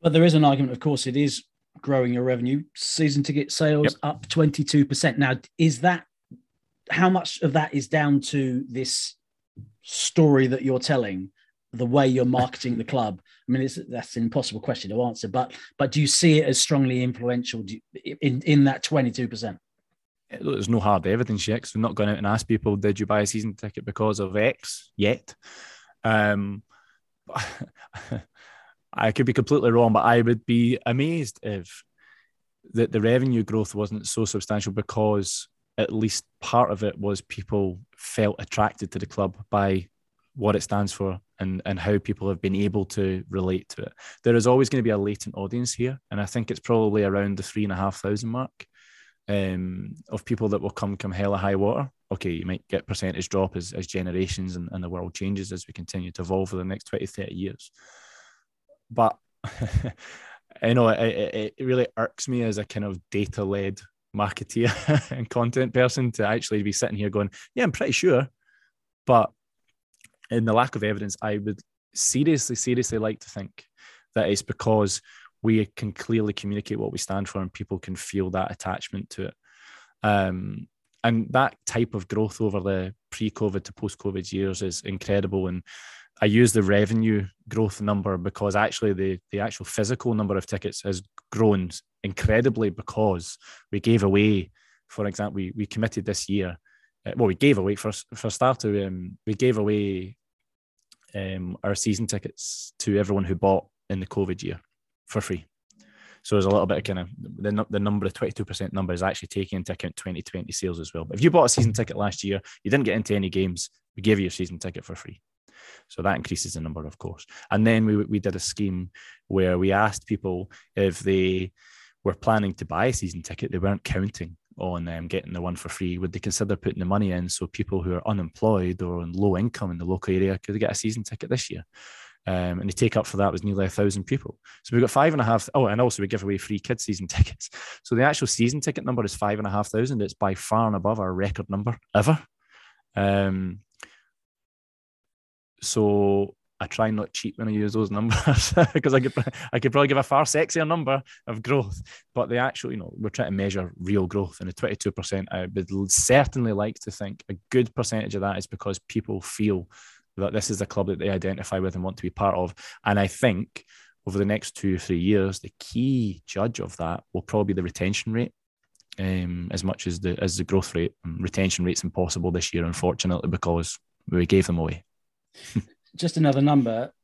But there is an argument, of course, it is growing your revenue. Season ticket sales up 22%. Now, is that, how much of that is down to this story that you're telling? The way you're marketing the club? I mean, that's an impossible question to answer, but do you see it as strongly influential in that 22%? There's no hard evidence yet, because we've not gone out and asked people, did you buy a season ticket because of X yet? I could be completely wrong, but I would be amazed if the revenue growth wasn't so substantial because at least part of it was people felt attracted to the club by what it stands for and how people have been able to relate to it. There is always going to be a latent audience here, and I think it's probably around the 3,500 mark of people that will come hella high water. Okay, you might get percentage drop as generations and the world changes as we continue to evolve for the next 20, 30 years. But, you know, it really irks me as a kind of data-led marketeer and content person to actually be sitting here going, yeah, I'm pretty sure. But in the lack of evidence, I would seriously like to think that it's because we can clearly communicate what we stand for and people can feel that attachment to it. And that type of growth over the pre-COVID to post-COVID years is incredible. And I use the revenue growth number because actually the actual physical number of tickets has grown incredibly because we gave away, for example, we committed this year. Well, we gave away, for a start, we gave away our season tickets to everyone who bought in the COVID year for free. So there's a little bit of kind of the number, the 22% number is actually taking into account 2020 sales as well. But if you bought a season ticket last year, you didn't get into any games, we gave you your season ticket for free. So that increases the number, of course. And then we did a scheme where we asked people if they were planning to buy a season ticket, they weren't counting on getting the one for free, would they consider putting the money in so people who are unemployed or on low income in the local area could get a season ticket this year? And the take up for that was nearly 1,000 people. So we got 5,500. Oh, and also we give away free kids season tickets. So the actual season ticket number is 5,500. It's by far and above our record number ever. So I try not cheat when I use those numbers because I could probably give a far sexier number of growth. But the actual, you know, we're trying to measure real growth, and the 22%, I would certainly like to think a good percentage of that is because people feel that this is a club that they identify with and want to be part of. And I think over the next 2 or 3 years, the key judge of that will probably be the retention rate as much as the growth rate. And retention rate's impossible this year, unfortunately, because we gave them away. Just another number,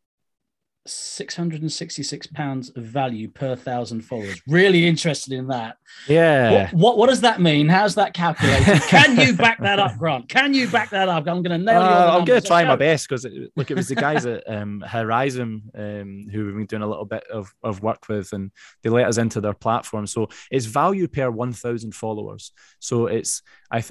£666 of value per 1,000 followers. Really interested in that. Yeah. What does that mean? How's that calculated? Can you back that up, Grant? Can you back that up? I'm going to nail you. I'm going to try my best because look, it was the guys at Horizon who we've been doing a little bit of work with, and they let us into their platform. So it's value per 1,000 followers. So it's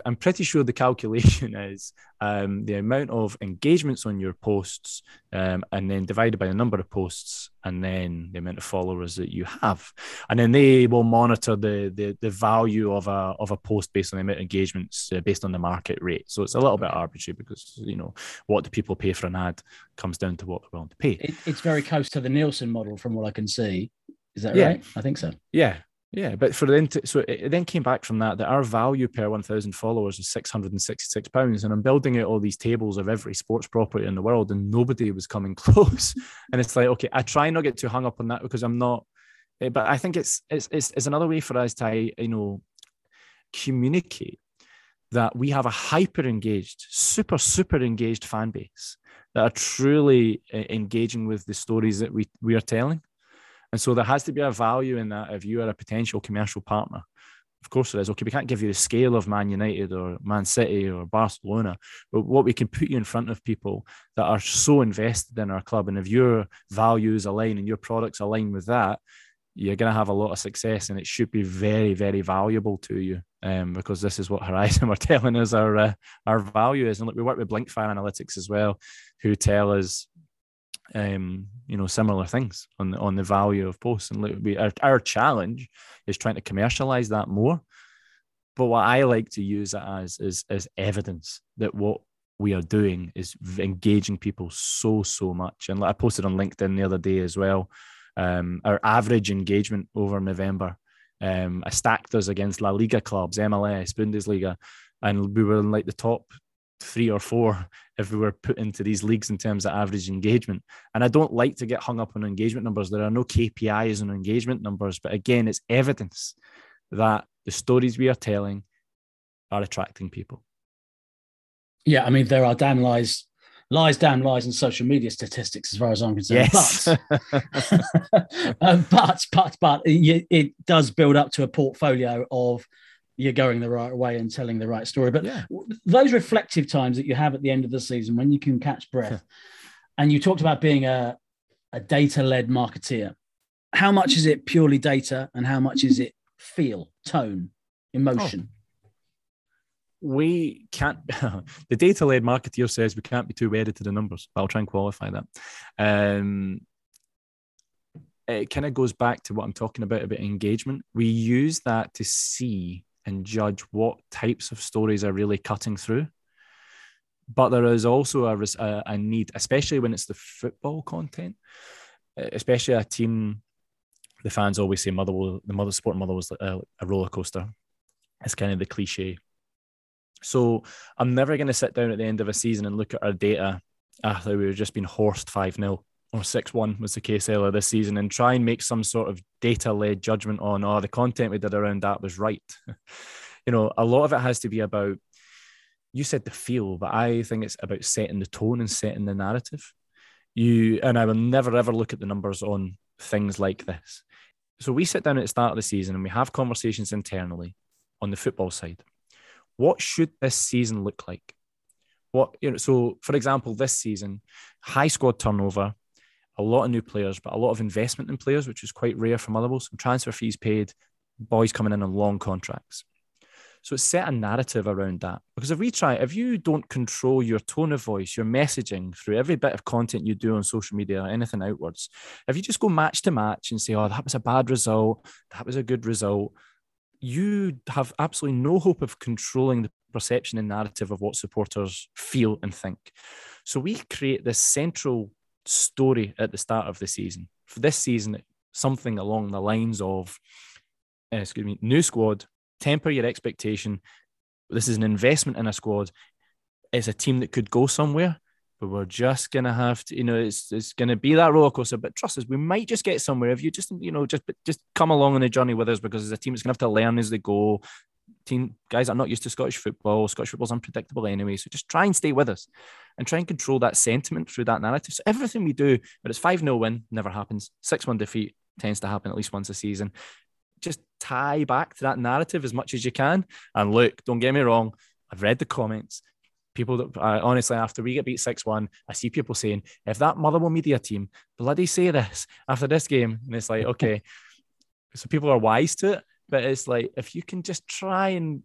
I'm pretty sure the calculation is the amount of engagements on your posts and then divided by the number of posts and then the amount of followers that you have. And then they will monitor the value of a post based on the amount of engagements, based on the market rate. So it's a little bit arbitrary because, you know, what do people pay for an ad comes down to what they're willing to pay. It's very close to the Nielsen model from what I can see. Is that right? I think so. Yeah. Yeah, but so it then came back from that our value per 1,000 followers is £666, and I'm building out all these tables of every sports property in the world, and nobody was coming close. And it's like, okay, I try not get too hung up on that because I'm not. But I think it's another way for us to, you know, communicate that we have a hyper engaged, super engaged fan base that are truly engaging with the stories that we are telling. And so there has to be a value in that if you are a potential commercial partner. Of course there is. Okay, we can't give you the scale of Man United or Man City or Barcelona, but what we can put you in front of people that are so invested in our club. And if your values align and your products align with that, you're going to have a lot of success, and it should be very, very valuable to you because this is what Horizon are telling us our value is. And look, we work with Blinkfire Analytics as well, who tell us, you know, similar things on the value of posts. And look, our challenge is trying to commercialize that more. But what I like to use it as is evidence that what we are doing is engaging people so much. And I posted on LinkedIn the other day as well, our average engagement over November. I stacked us against La Liga clubs, MLS, Bundesliga, and we were in like the top 3 or 4 if we were put into these leagues in terms of average engagement. And I don't like to get hung up on engagement numbers. There are no KPIs on engagement numbers, but again, it's evidence that the stories we are telling are attracting people. Yeah, I mean, there are damn lies Lies, damn lies, and social media statistics, as far as I'm concerned. Yes. But it does build up to a portfolio of you're going the right way and telling the right story. But yeah, those reflective times that you have at the end of the season when you can catch breath, and you talked about being a data-led marketeer. How much is it purely data and how much is it feel, tone, emotion? We can't, the data-led marketeer says we can't be too wedded to the numbers, but I'll try and qualify that. It kind of goes back to what I'm talking about engagement. We use that to see and judge what types of stories are really cutting through. But there is also a need, especially when it's the football content, especially a team, the fans always say Motherwell was like a roller coaster. It's kind of the cliche. So I'm never going to sit down at the end of a season and look at our data after we've just been horsed 5-0 or 6-1 was the case earlier this season and try and make some sort of data-led judgment on, the content we did around that was right. You know, a lot of it has to be about, you said the feel, but I think it's about setting the tone and setting the narrative. And I will never, ever look at the numbers on things like this. So we sit down at the start of the season and we have conversations internally on the football side. What should this season look like? So for example, this season, high squad turnover, a lot of new players, but a lot of investment in players, which is quite rare for Motherwell. Some transfer fees paid, boys coming in on long contracts. So it's set a narrative around that. Because if you don't control your tone of voice, your messaging through every bit of content you do on social media or anything outwards, if you just go match to match and say, oh, that was a bad result, that was a good result, you have absolutely no hope of controlling the perception and narrative of what supporters feel and think. So we create this central story at the start of the season. For this season, something along the lines of, new squad, temper your expectation. This is an investment in a squad. It's a team that could go somewhere, but we're just going to have to, it's going to be that roller coaster, but trust us, we might just get somewhere. If you just come along on the journey with us, because as a team, it's going to have to learn as they go. Guys are not used to Scottish football. Scottish football's unpredictable anyway. So just try and stay with us and try and control that sentiment through that narrative. So everything we do, but it's 5-0 win, never happens. 6-1 defeat tends to happen at least once a season. Just tie back to that narrative as much as you can. And look, don't get me wrong, I've read the comments. People that, honestly, after we get beat 6-1, I see people saying, if that Motherwell media team bloody say this after this game, and it's like, okay. So people are wise to it, but it's like, if you can just try and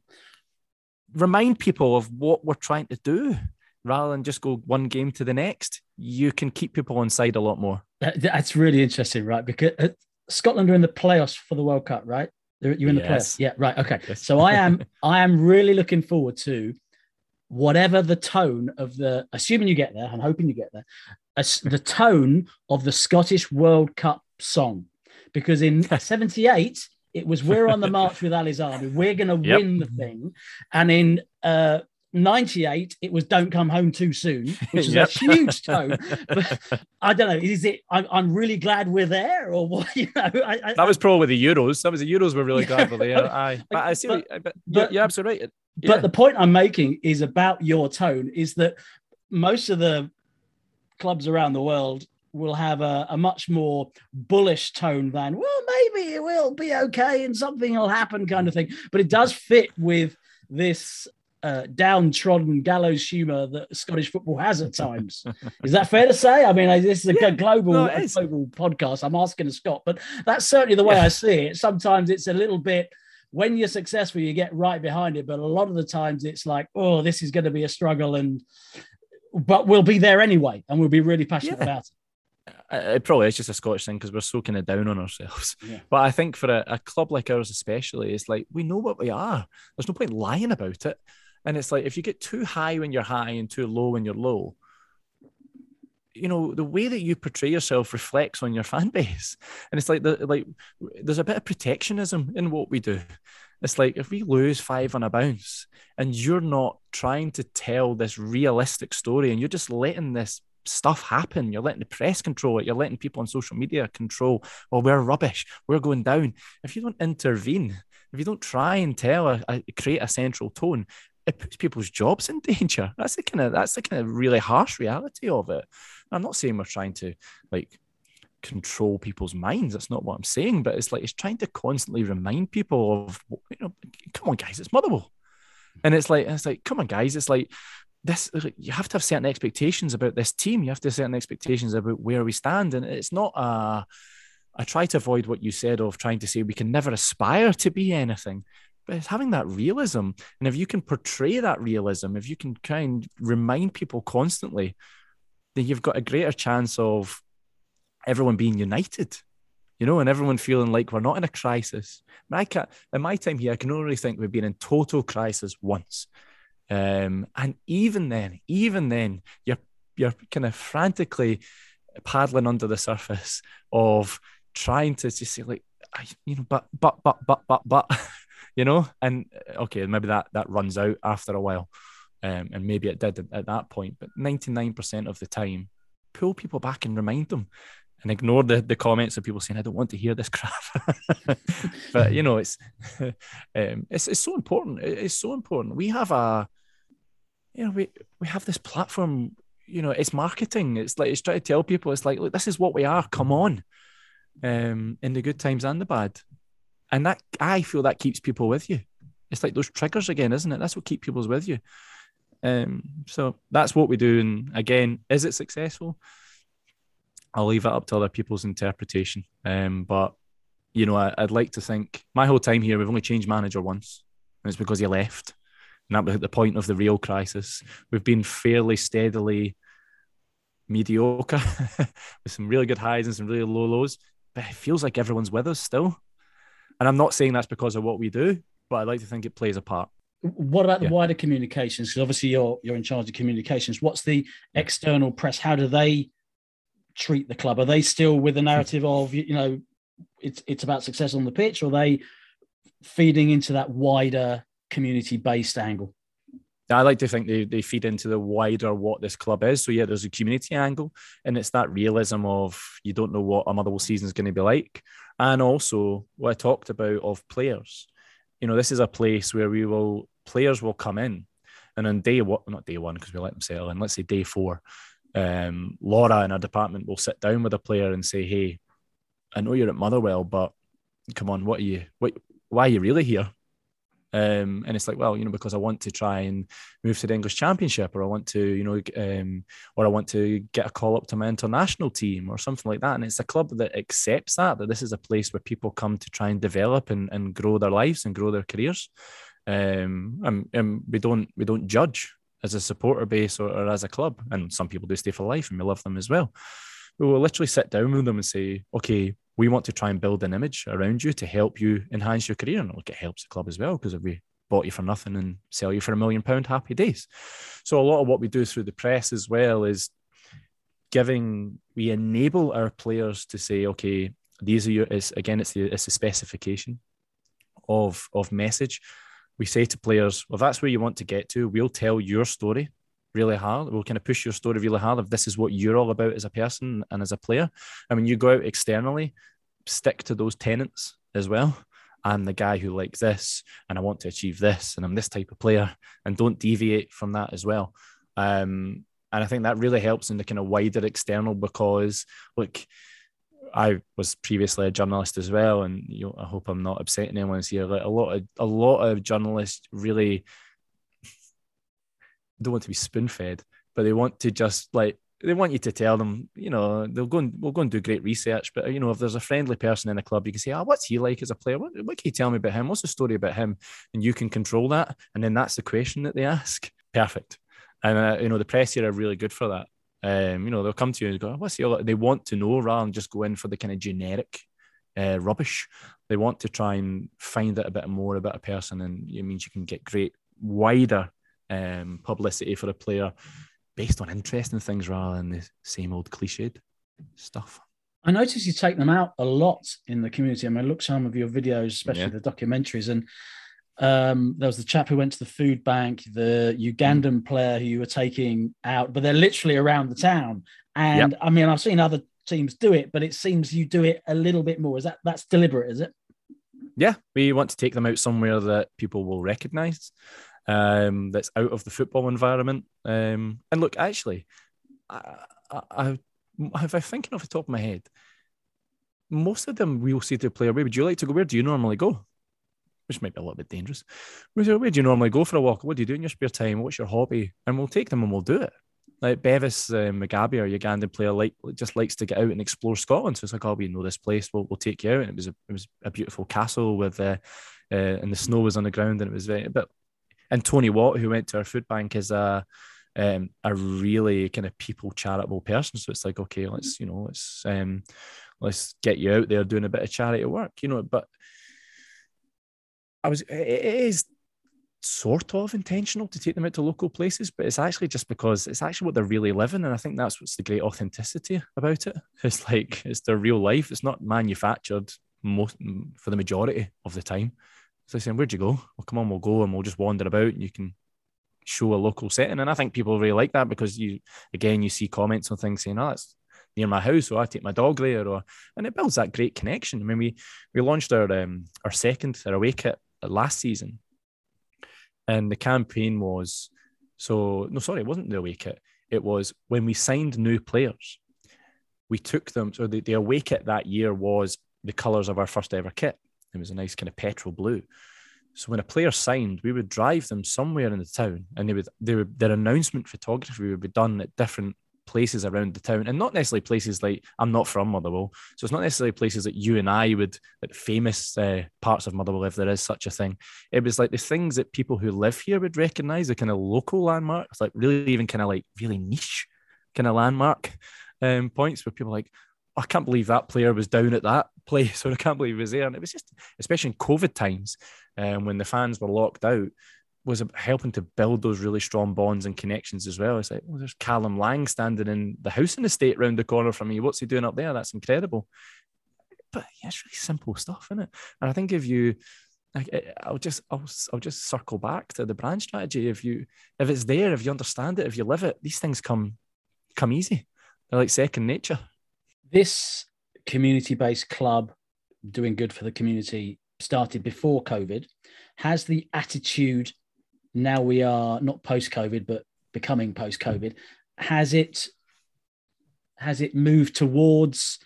remind people of what we're trying to do, rather than just go one game to the next, you can keep people on side a lot more. That's really interesting, right? Because Scotland are in the playoffs for the World Cup, right? You're in the playoffs. Yeah, right. Okay. Yes. So I am really looking forward to whatever the tone of assuming you get there, I'm hoping you get there, the tone of the Scottish World Cup song. Because in 78, it was we're on the march with Alistair, we're going to win the thing. And in 98, it was don't come home too soon, which is a huge tone. But I don't know, is it I'm really glad we're there, or what? That was probably the Euros. That was the Euros. We're really glad we're there. But you're absolutely right. Yeah. But the point I'm making is about your tone is that most of the clubs around the world will have a much more bullish tone than, well, maybe it will be okay and something will happen kind of thing. But it does fit with this downtrodden gallows humour that Scottish football has at times. Is that fair to say? I mean, this is a global podcast. I'm asking Scott, but that's certainly the way I see it. Sometimes it's a little bit, when you're successful, you get right behind it. But a lot of the times it's like, oh, this is going to be a struggle, but we'll be there anyway. And we'll be really passionate about it. It probably is just a Scottish thing because we're so kind of down on ourselves. Yeah. But I think for a club like ours especially, it's like, we know what we are. There's no point lying about it. And it's like, if you get too high when you're high and too low when you're low, the way that you portray yourself reflects on your fan base. And it's like, there's a bit of protectionism in what we do. It's like, if we lose 5 on a bounce and you're not trying to tell this realistic story and you're just letting this stuff happen, you're letting the press control it, you're letting people on social media control, well, we're rubbish, we're going down. If you don't intervene, if you don't try and create a central tone, it puts people's jobs in danger. That's the kind of really harsh reality of it. I'm not saying we're trying to like control people's minds. That's not what I'm saying. But it's like it's trying to constantly remind people of, you know, come on guys, it's Motherwell. And it's like come on guys, it's like this. You have to have certain expectations about this team. You have to have certain expectations about where we stand. And it's not I try to avoid what you said of trying to say we can never aspire to be anything. But it's having that realism. And if you can portray that realism, if you can kind of remind people constantly, then you've got a greater chance of everyone being united, you know, and everyone feeling like we're not in a crisis. I can't, in my time here, I can only think we've been in total crisis once. And even then, you're kind of frantically paddling under the surface of trying to just say like, you know, but. You know, and okay, maybe that runs out after a while, and maybe it did at that point. But 99% of the time, pull people back and remind them, and ignore the comments of people saying, "I don't want to hear this crap." But you know, it's so important. It's so important. We have we have this platform. You know, it's marketing. It's like it's trying to tell people, it's like, look, this is what we are. Come on, in the good times and the bad. And that, I feel, that keeps people with you. It's like those triggers again, isn't it? That's what keeps people with you. So that's what we do. And again, is it successful? I'll leave it up to other people's interpretation. But, you know, I'd like to think my whole time here, we've only changed manager once. And it's because he left. And that was at the point of the real crisis. We've been fairly steadily mediocre with some really good highs and some really low lows. But it feels like everyone's with us still. And I'm not saying that's because of what we do, but I like to think it plays a part. What about the wider communications? Because obviously you're in charge of communications. What's the external press? How do they treat the club? Are they still with the narrative of, you know, it's about success on the pitch, or are they feeding into that wider community-based angle? I like to think they feed into the wider what this club is. So, yeah, there's a community angle, and it's that realism of you don't know what a Motherwell season is going to be like. And also what I talked about of players. You know, this is a place where players will come in. And on day one, not day one, because we let them settle in, let's say day four, Laura in our department will sit down with a player and say, hey, I know you're at Motherwell, but come on, why are you really here? And it's like, well, you know, because I want to try and move to the English Championship, or I want to, you know, or I want to get a call up to my international team or something like that. And it's a club that accepts that this is a place where people come to try and develop and grow their lives and grow their careers. And we don't judge as a supporter base or as a club. And some people do stay for life, and we love them as well. We will literally sit down with them and say, okay, we want to try and build an image around you to help you enhance your career. And look, it helps the club as well, because if we bought you for nothing and sell you for £1 million, happy days. So a lot of what we do through the press as well is we enable our players to say, okay, these are your, it's the specification of message. We say to players, well, that's where you want to get to. We'll tell your story really hard. We'll kind of push your story really hard if this is what you're all about as a person and as a player. And when you go out externally, stick to those tenets as well. I'm the guy who likes this, and I want to achieve this, and I'm this type of player, and don't deviate from that as well. And I think that really helps in the kind of wider external, because look, I was previously a journalist as well, and you know, I hope I'm not upsetting anyone here. Like a lot of journalists really don't want to be spoon-fed, but they want to just like, they want you to tell them, you know, we'll go and do great research, but you know, if there's a friendly person in a club, you can say, oh, what's he like as a player? What can you tell me about him? What's the story about him? And you can control that. And then that's the question that they ask. Perfect. And, you know, the press here are really good for that. You know, they'll come to you and go, what's the other? They want to know rather than just go in for the kind of generic rubbish. They want to try and find out a bit more about a person, and it means you can get great wider publicity for a player based on interesting things rather than the same old cliched stuff. I notice you take them out a lot in the community. I mean, I look at some of your videos, especially the documentaries, and there was the chap who went to the food bank, the Ugandan player who you were taking out, but they're literally around the town. And I mean, I've seen other teams do it, but it seems you do it a little bit more. Is that's deliberate, is it? Yeah, we want to take them out somewhere that people will recognise. that's out of the football environment. And look, actually, if I'm thinking off the top of my head, most of them we'll see to play away. Would you like to go? Where do you normally go? Which might be a little bit dangerous. Where do you normally go for a walk? What do you do in your spare time? What's your hobby? And we'll take them and we'll do it. Like Bevis Mugabe, our Ugandan player, just likes to get out and explore Scotland. So it's like, oh, we know this place. We'll take you out. And it was a beautiful castle with, and the snow was on the ground, and it was very. But and Tony Watt, who went to our food bank, is a really kind of people charitable person. So it's like, okay, let's get you out there doing a bit of charity work, but. It is sort of intentional to take them out to local places, but it's actually just because it's actually what they're really living, and I think that's what's the great authenticity about it. It's like it's their real life. It's not manufactured for the majority of the time. It's like saying, "Where'd you go? Well, come on, we'll go and we'll just wander about, and you can show a local setting." And I think people really like that because you see comments on things saying, "Oh, that's near my house, so I take my dog there," and it builds that great connection. I mean, we launched our second away kit last season, and the campaign was it wasn't the away kit. It was when we signed new players, we took them. So the away kit that year was the colours of our first ever kit. It was a nice kind of petrol blue. So when a player signed, we would drive them somewhere in the town, and their announcement photography would be done at different places around the town, and not necessarily places like I'm not from Motherwell, so it's not necessarily places that you and I would, like famous parts of Motherwell, if there is such a thing. It was like the things that people who live here would recognise, the kind of local landmarks, like really even kind of like really niche kind of landmark points where people are like, I can't believe that player was down at that place, or I can't believe he was there. And it was just, especially in COVID times, when the fans were locked out, was helping to build those really strong bonds and connections as well. It's like, there's Callum Lang standing in the housing estate round the corner from me. What's he doing up there? That's incredible. But yeah, it's really simple stuff, isn't it? And I think if you, I'll just circle back to the brand strategy. If it's there, if you understand it, if you live it, these things come easy. They're like second nature. This community-based club, doing good for the community, started before COVID. Has the attitude, now we are not post-COVID, but becoming post-COVID, has it moved towards?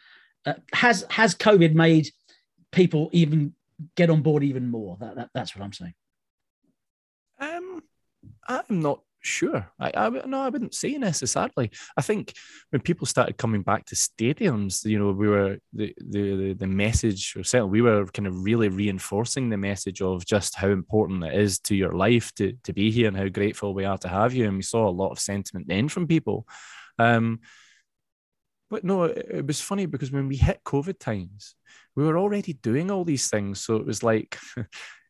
Has COVID made people even get on board even more? That's what I'm saying. I'm not sure. I wouldn't say necessarily. I think when people started coming back to stadiums, we were the message, or certainly we were kind of really reinforcing the message of just how important it is to your life to be here and how grateful we are to have you. And we saw a lot of sentiment then from people. But no, it was funny because when we hit COVID times, we were already doing all these things. So it was like...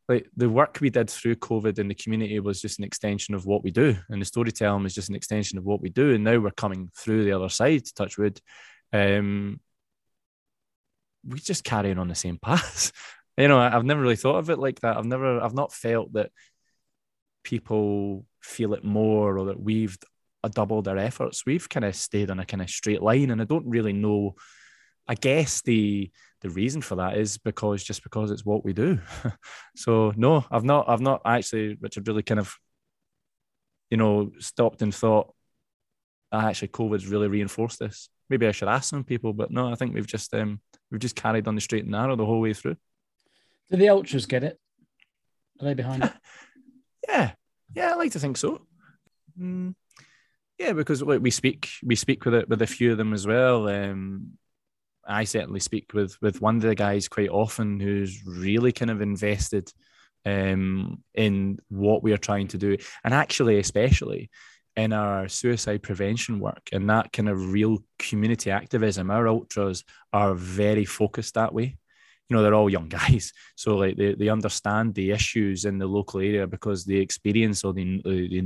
Like the work we did through COVID in the community was just an extension of what we do, and the storytelling was just an extension of what we do. And now we're coming through the other side, touch wood. We're just carrying on the same path. I've never really thought of it like that. I've not felt that people feel it more, or that we've doubled our efforts. We've kind of stayed on a kind of straight line, and I don't really know. I guess the reason for that is because it's what we do. So no, I've not actually, Richard, really kind of, stopped and thought, actually COVID's really reinforced this. Maybe I should ask some people, but no, I think we've just carried on the straight and narrow the whole way through. Do the ultras get it? Are they behind it? Yeah, I like to think so. Yeah, because like we speak with a few of them as well. I certainly speak with one of the guys quite often who's really kind of invested in what we are trying to do, and actually especially in our suicide prevention work and that kind of real community activism. Our ultras are very focused that way. They're all young guys, so like they understand the issues in the local area because they experience, or they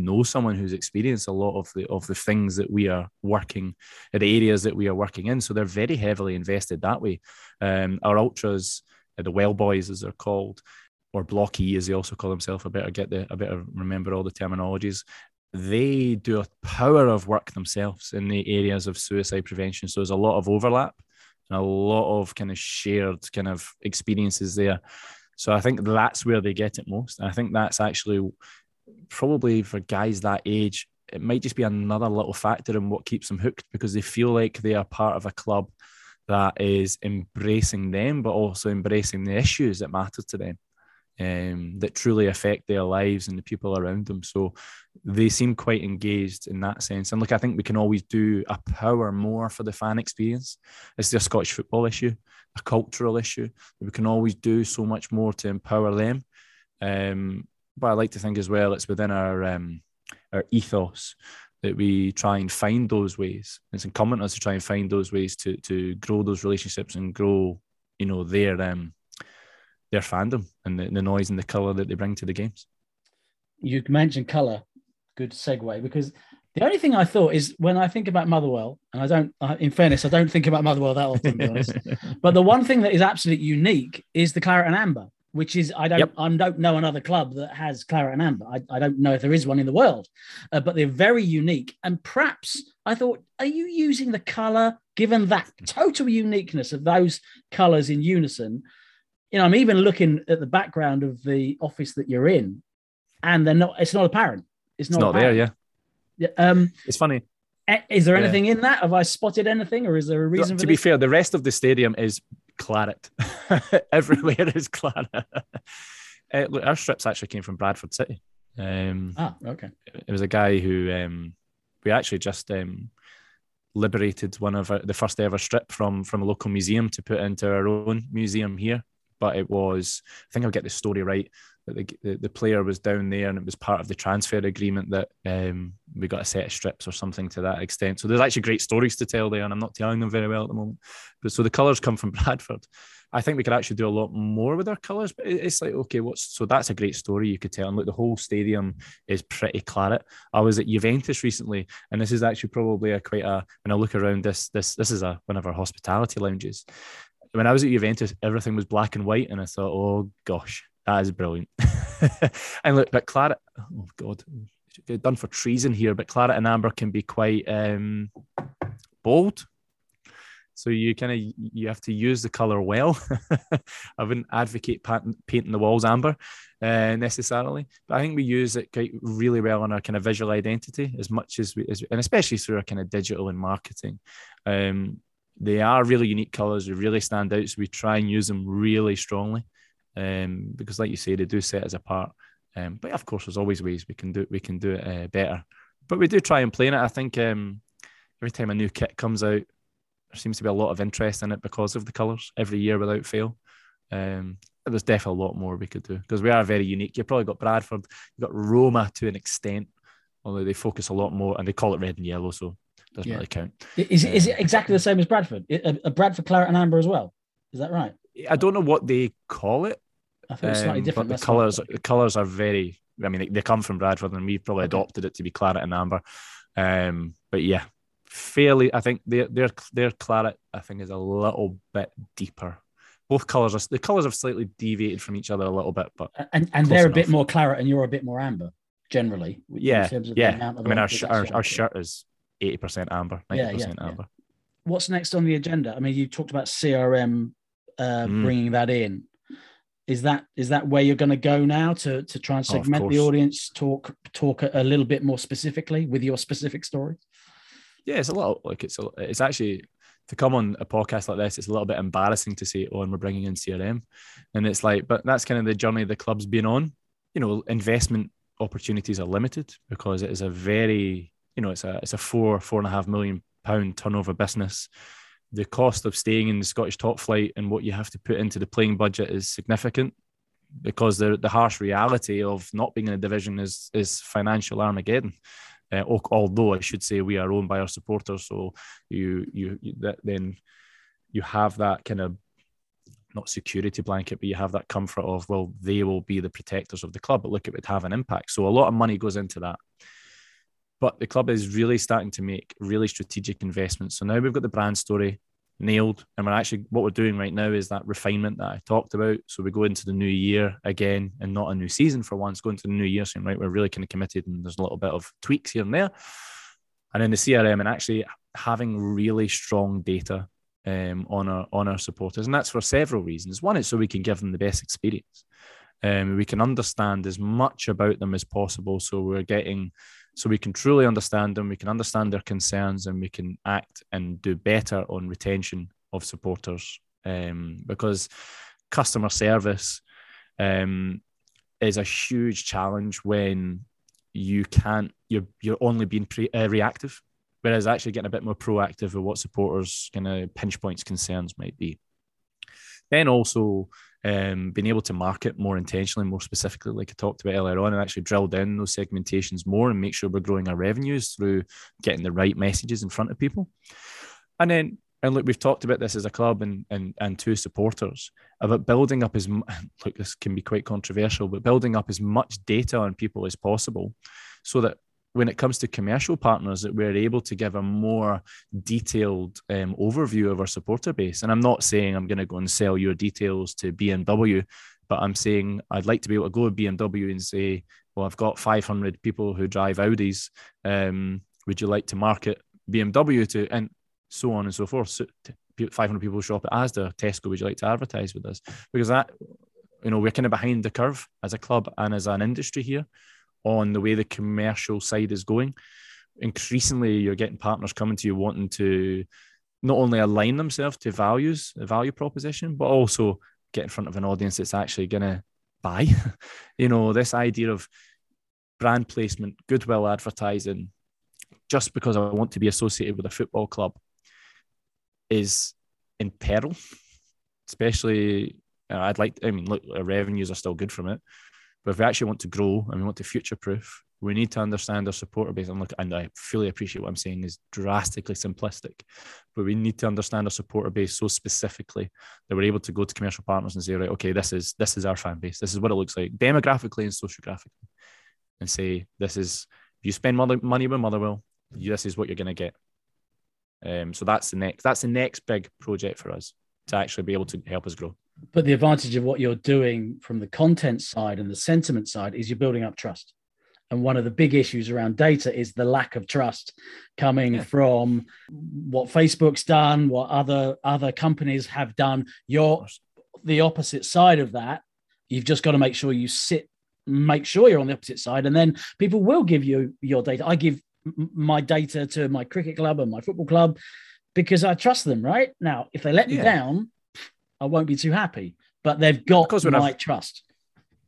know someone who's experienced a lot of the things that we are working, the areas that we are working in. So they're very heavily invested that way. Our ultras, the Well Boys as they're called, or Block E as they also call themselves. I better remember all the terminologies. They do a power of work themselves in the areas of suicide prevention. So there's a lot of overlap. A lot of kind of shared kind of experiences there. So I think that's where they get it most. I think that's actually probably for guys that age, it might just be another little factor in what keeps them hooked, because they feel like they are part of a club that is embracing them, but also embracing the issues that matter to them, that truly affect their lives and the people around them. So they seem quite engaged in that sense. And look, I think we can always do a power more for the fan experience. It's a Scottish football issue, a cultural issue. We can always do so much more to empower them. But I like to think as well, it's within our ethos that we try and find those ways. It's incumbent on us to try and find those ways to grow those relationships and grow, you know, their fandom and the noise and the colour that they bring to the games. You mentioned colour, good segue, because the only thing I thought is when I think about Motherwell, and in fairness, I don't think about Motherwell that often, to be honest, but the one thing that is absolutely unique is the claret and amber, which is, I don't know another club that has claret and amber. I don't know if there is one in the world, but they're very unique. And perhaps I thought, are you using the colour, given that total uniqueness of those colours in unison? You know, I'm even looking at the background of the office that you're in, and they're not. It's not apparent. It's not apparent. There, yeah. It's funny. Is there anything in that? Have I spotted anything, or is there a reason? To be fair, the rest of the stadium is claret. Everywhere is claret. Look, our strips actually came from Bradford City. Okay. It was a guy who we actually just liberated one of the first ever strip from a local museum to put into our own museum here. But it was, I think I'll get the story right, that the player was down there and it was part of the transfer agreement that we got a set of strips or something to that extent. So there's actually great stories to tell there, and I'm not telling them very well at the moment. But so the colours come from Bradford. I think we could actually do a lot more with our colours, but it's like, okay, so that's a great story you could tell. And look, the whole stadium is pretty claret. I was at Juventus recently, and this is actually probably when I look around this is one of our hospitality lounges. When I was at Juventus, everything was black and white, and I thought, oh gosh, that is brilliant. And look, but claret, oh God, they're done for treason here, but claret and amber can be quite bold. So you have to use the colour well. I wouldn't advocate painting the walls amber necessarily, but I think we use it quite really well on our kind of visual identity as much as and especially through our kind of digital and marketing. They are really unique colours. They really stand out. So we try and use them really strongly because, like you say, they do set us apart. But of course, there's always ways we can do it better. But we do try and play in it. I think every time a new kit comes out, there seems to be a lot of interest in it because of the colours every year without fail. There's definitely a lot more we could do because we are very unique. You've probably got Bradford, you've got Roma to an extent, although they focus a lot more and they call it red and yellow. So doesn't really count. Is it exactly the same as Bradford? A Bradford claret and amber as well? Is that right? I don't know what they call it. I think it's slightly different. But the colours are very... I mean, they come from Bradford and we probably adopted it to be claret and amber. But yeah, fairly... I think their claret, I think, is a little bit deeper. Both colours are... The colours have slightly deviated from each other a little bit, but... And they're a bit more claret and you're a bit more amber, generally. Yeah, yeah. I mean, our shirt is... 80% amber, 90% amber. What's next on the agenda? I mean, you talked about CRM bringing that in. Is that where you're going to go now to try and segment the audience, talk a little bit more specifically with your specific story? Yeah, it's a lot. Like it's actually to come on a podcast like this, it's a little bit embarrassing to say, oh, and we're bringing in CRM, and it's like, but that's kind of the journey the club's been on. You know, investment opportunities are limited because it is a very it's a £4.5 million turnover business. The cost of staying in the Scottish top flight and what you have to put into the playing budget is significant because the harsh reality of not being in a division is financial Armageddon. Although I should say we are owned by our supporters, so you have that kind of not security blanket, but you have that comfort of, well, they will be the protectors of the club, but look, it would have an impact. So a lot of money goes into that. But the club is really starting to make really strategic investments. So now we've got the brand story nailed, and what we're doing right now is that refinement that I talked about. So we go into the new year again, and not a new season for once, go into the new year saying, right, we're really kind of committed, and there's a little bit of tweaks here and there. And then the CRM and actually having really strong data on our supporters. And that's for several reasons. One is so we can give them the best experience. We can understand as much about them as possible, so we can truly understand them, we can understand their concerns, and we can act and do better on retention of supporters, because customer service is a huge challenge when you're only being reactive, whereas actually getting a bit more proactive of what supporters' kind of pinch points, concerns might be. Then also being able to market more intentionally, more specifically, like I talked about earlier on, and actually drill down those segmentations more and make sure we're growing our revenues through getting the right messages in front of people. And then, and look, we've talked about this as a club and to supporters about building up as, look, this can be quite controversial, but building up as much data on people as possible so that when it comes to commercial partners, that we're able to give a more detailed overview of our supporter base. And I'm not saying I'm going to go and sell your details to BMW, but I'm saying I'd like to be able to go to BMW and say, well, I've got 500 people who drive Audis. Would you like to market BMW to, and so on and so forth. So 500 people shop at Asda, Tesco, would you like to advertise with us? Because that, you know, we're kind of behind the curve as a club and as an industry here on the way the commercial side is going. Increasingly, you're getting partners coming to you wanting to not only align themselves to values, the value proposition, but also get in front of an audience that's actually going to buy. You know, this idea of brand placement, goodwill advertising, just because I want to be associated with a football club is in peril, especially, our revenues are still good from it. But if we actually want to grow and we want to future-proof, we need to understand our supporter base. And look, and I fully appreciate what I'm saying is drastically simplistic, but we need to understand our supporter base so specifically that we're able to go to commercial partners and say, right, okay, this is our fan base. This is what it looks like demographically and sociographically, and say, this is, if you spend money with Motherwell, this is what you're going to get. So that's the next big project for us to actually be able to help us grow. But the advantage of what you're doing from the content side and the sentiment side is you're building up trust. And one of the big issues around data is the lack of trust coming from what Facebook's done, what other companies have done. You're the opposite side of that. You've just got to make sure you're on the opposite side. And then people will give you your data. I give my data to my cricket club and my football club because I trust them, right? Now, if they let me down, I won't be too happy, but they've got my trust.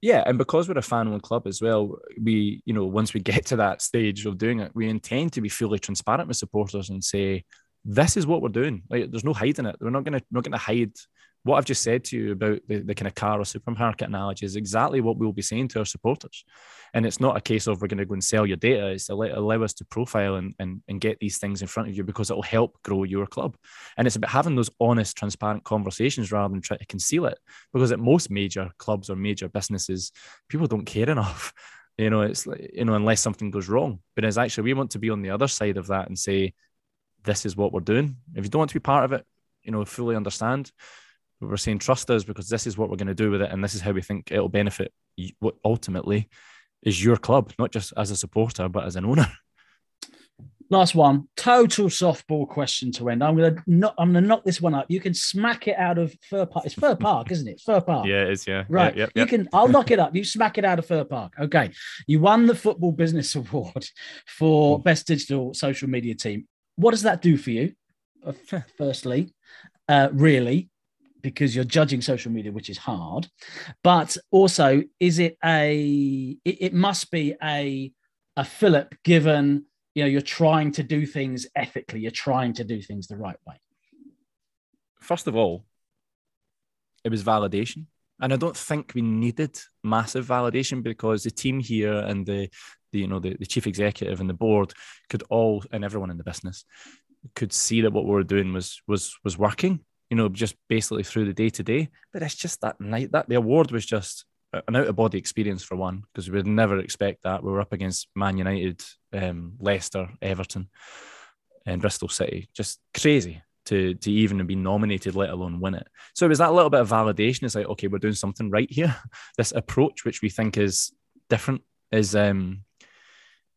Yeah, and because we're a fan-owned club as well, we, you know, once we get to that stage of doing it, we intend to be fully transparent with supporters and say, this is what we're doing. Like, there's no hiding it. We're not going to hide. What I've just said to you about the kind of car or supermarket analogy is exactly what we'll be saying to our supporters. And it's not a case of we're going to go and sell your data. It's to allow us to profile and get these things in front of you because it'll help grow your club. And it's about having those honest, transparent conversations rather than trying to conceal it. Because at most major clubs or major businesses, people don't care enough. You know, it's like, you know, unless something goes wrong. But it's actually, we want to be on the other side of that and say, this is what we're doing. If you don't want to be part of it, you know, fully understand. We're saying trust us because this is what we're going to do with it, and this is how we think it'll benefit what ultimately is your club, not just as a supporter, but as an owner. Last one, total softball question to end. I'm going to knock this one up. You can smack it out of Fir Park. It's Fir Park, isn't it? Fir Park. Yeah, it is. Yeah. Right. Yeah. You can. I'll knock it up. You smack it out of Fir Park. Okay. You won the Football Business Award for Best Digital Social Media Team. What does that do for you? Firstly, really. Because you're judging social media, which is hard, but also is it must be a fillip given, you know, you're trying to do things ethically, you're trying to do things the right way. First of all, it was validation. And I don't think we needed massive validation because the team here and the chief executive and the board could all, and everyone in the business could see that what we were doing was working. You know, just basically through the day-to-day. But it's just that night, that the award was just an out-of-body experience for one, because we would never expect that. We were up against Man United, Leicester, Everton, and Bristol City. Just crazy to even be nominated, let alone win it. So it was that little bit of validation. It's like, okay, we're doing something right here. This approach, which we think is different, is in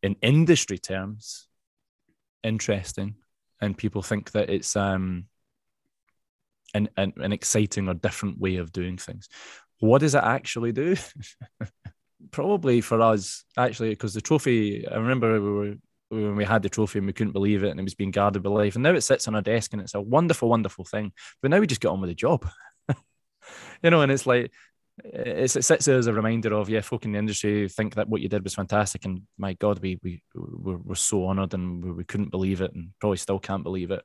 industry terms, interesting. And people think that it's... an exciting or different way of doing things. what does it actually do? Probably for us, actually, because the trophy, I remember when we had the trophy and we couldn't believe it and it was being guarded by life. And now it sits on our desk and it's a wonderful, wonderful thing. But now we just get on with the job. You know, and it's like, it sits there as a reminder of, yeah, folk in the industry think that what you did was fantastic. And my God, we're so honoured and we couldn't believe it and probably still can't believe it.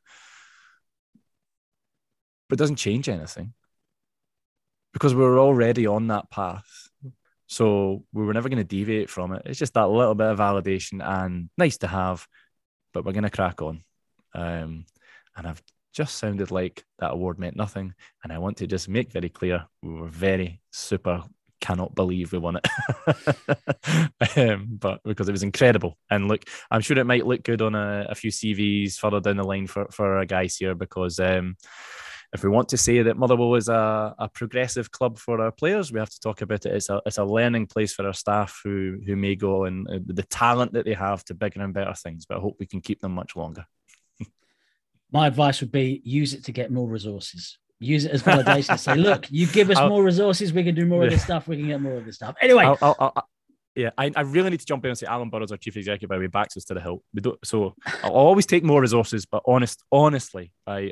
But it doesn't change anything because we were already on that path. So we were never going to deviate from it. It's just that little bit of validation and nice to have, but we're going to crack on. And I've just sounded like that award meant nothing. And I want to just make very clear, we were very super, cannot believe we won it. But because it was incredible. And look, I'm sure it might look good on a few CVs further down the line for our guys here, because if we want to say that Motherwell is a progressive club for our players, we have to talk about it. It's a learning place for our staff who may go and the talent that they have to bigger and better things, but I hope we can keep them much longer. My advice would be use it to get more resources. Use it as validation. Say, look, you give us more resources, we can do more of this stuff, we can get more of this stuff. Anyway. I really need to jump in and say Alan Burrows, our chief executive, by the way, backs us to the hilt. So I'll always take more resources, but honestly, I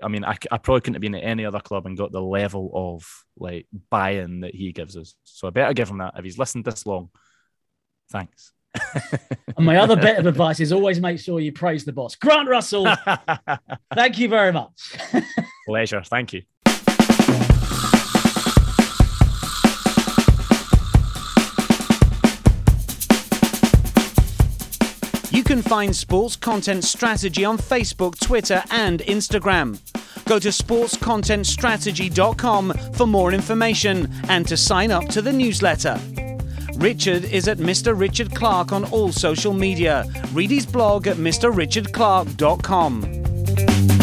probably couldn't have been at any other club and got the level of like buy-in that he gives us. So I better give him that. If he's listened this long, thanks. And my other bit of advice is always make sure you praise the boss. Grant Russell, thank you very much. Pleasure. Thank you. You can find Sports Content Strategy on Facebook, Twitter and Instagram. Go to sportscontentstrategy.com for more information and to sign up to the newsletter. Richard is at Mr. Richard Clark on all social media. Read his blog at mrrichardclark.com.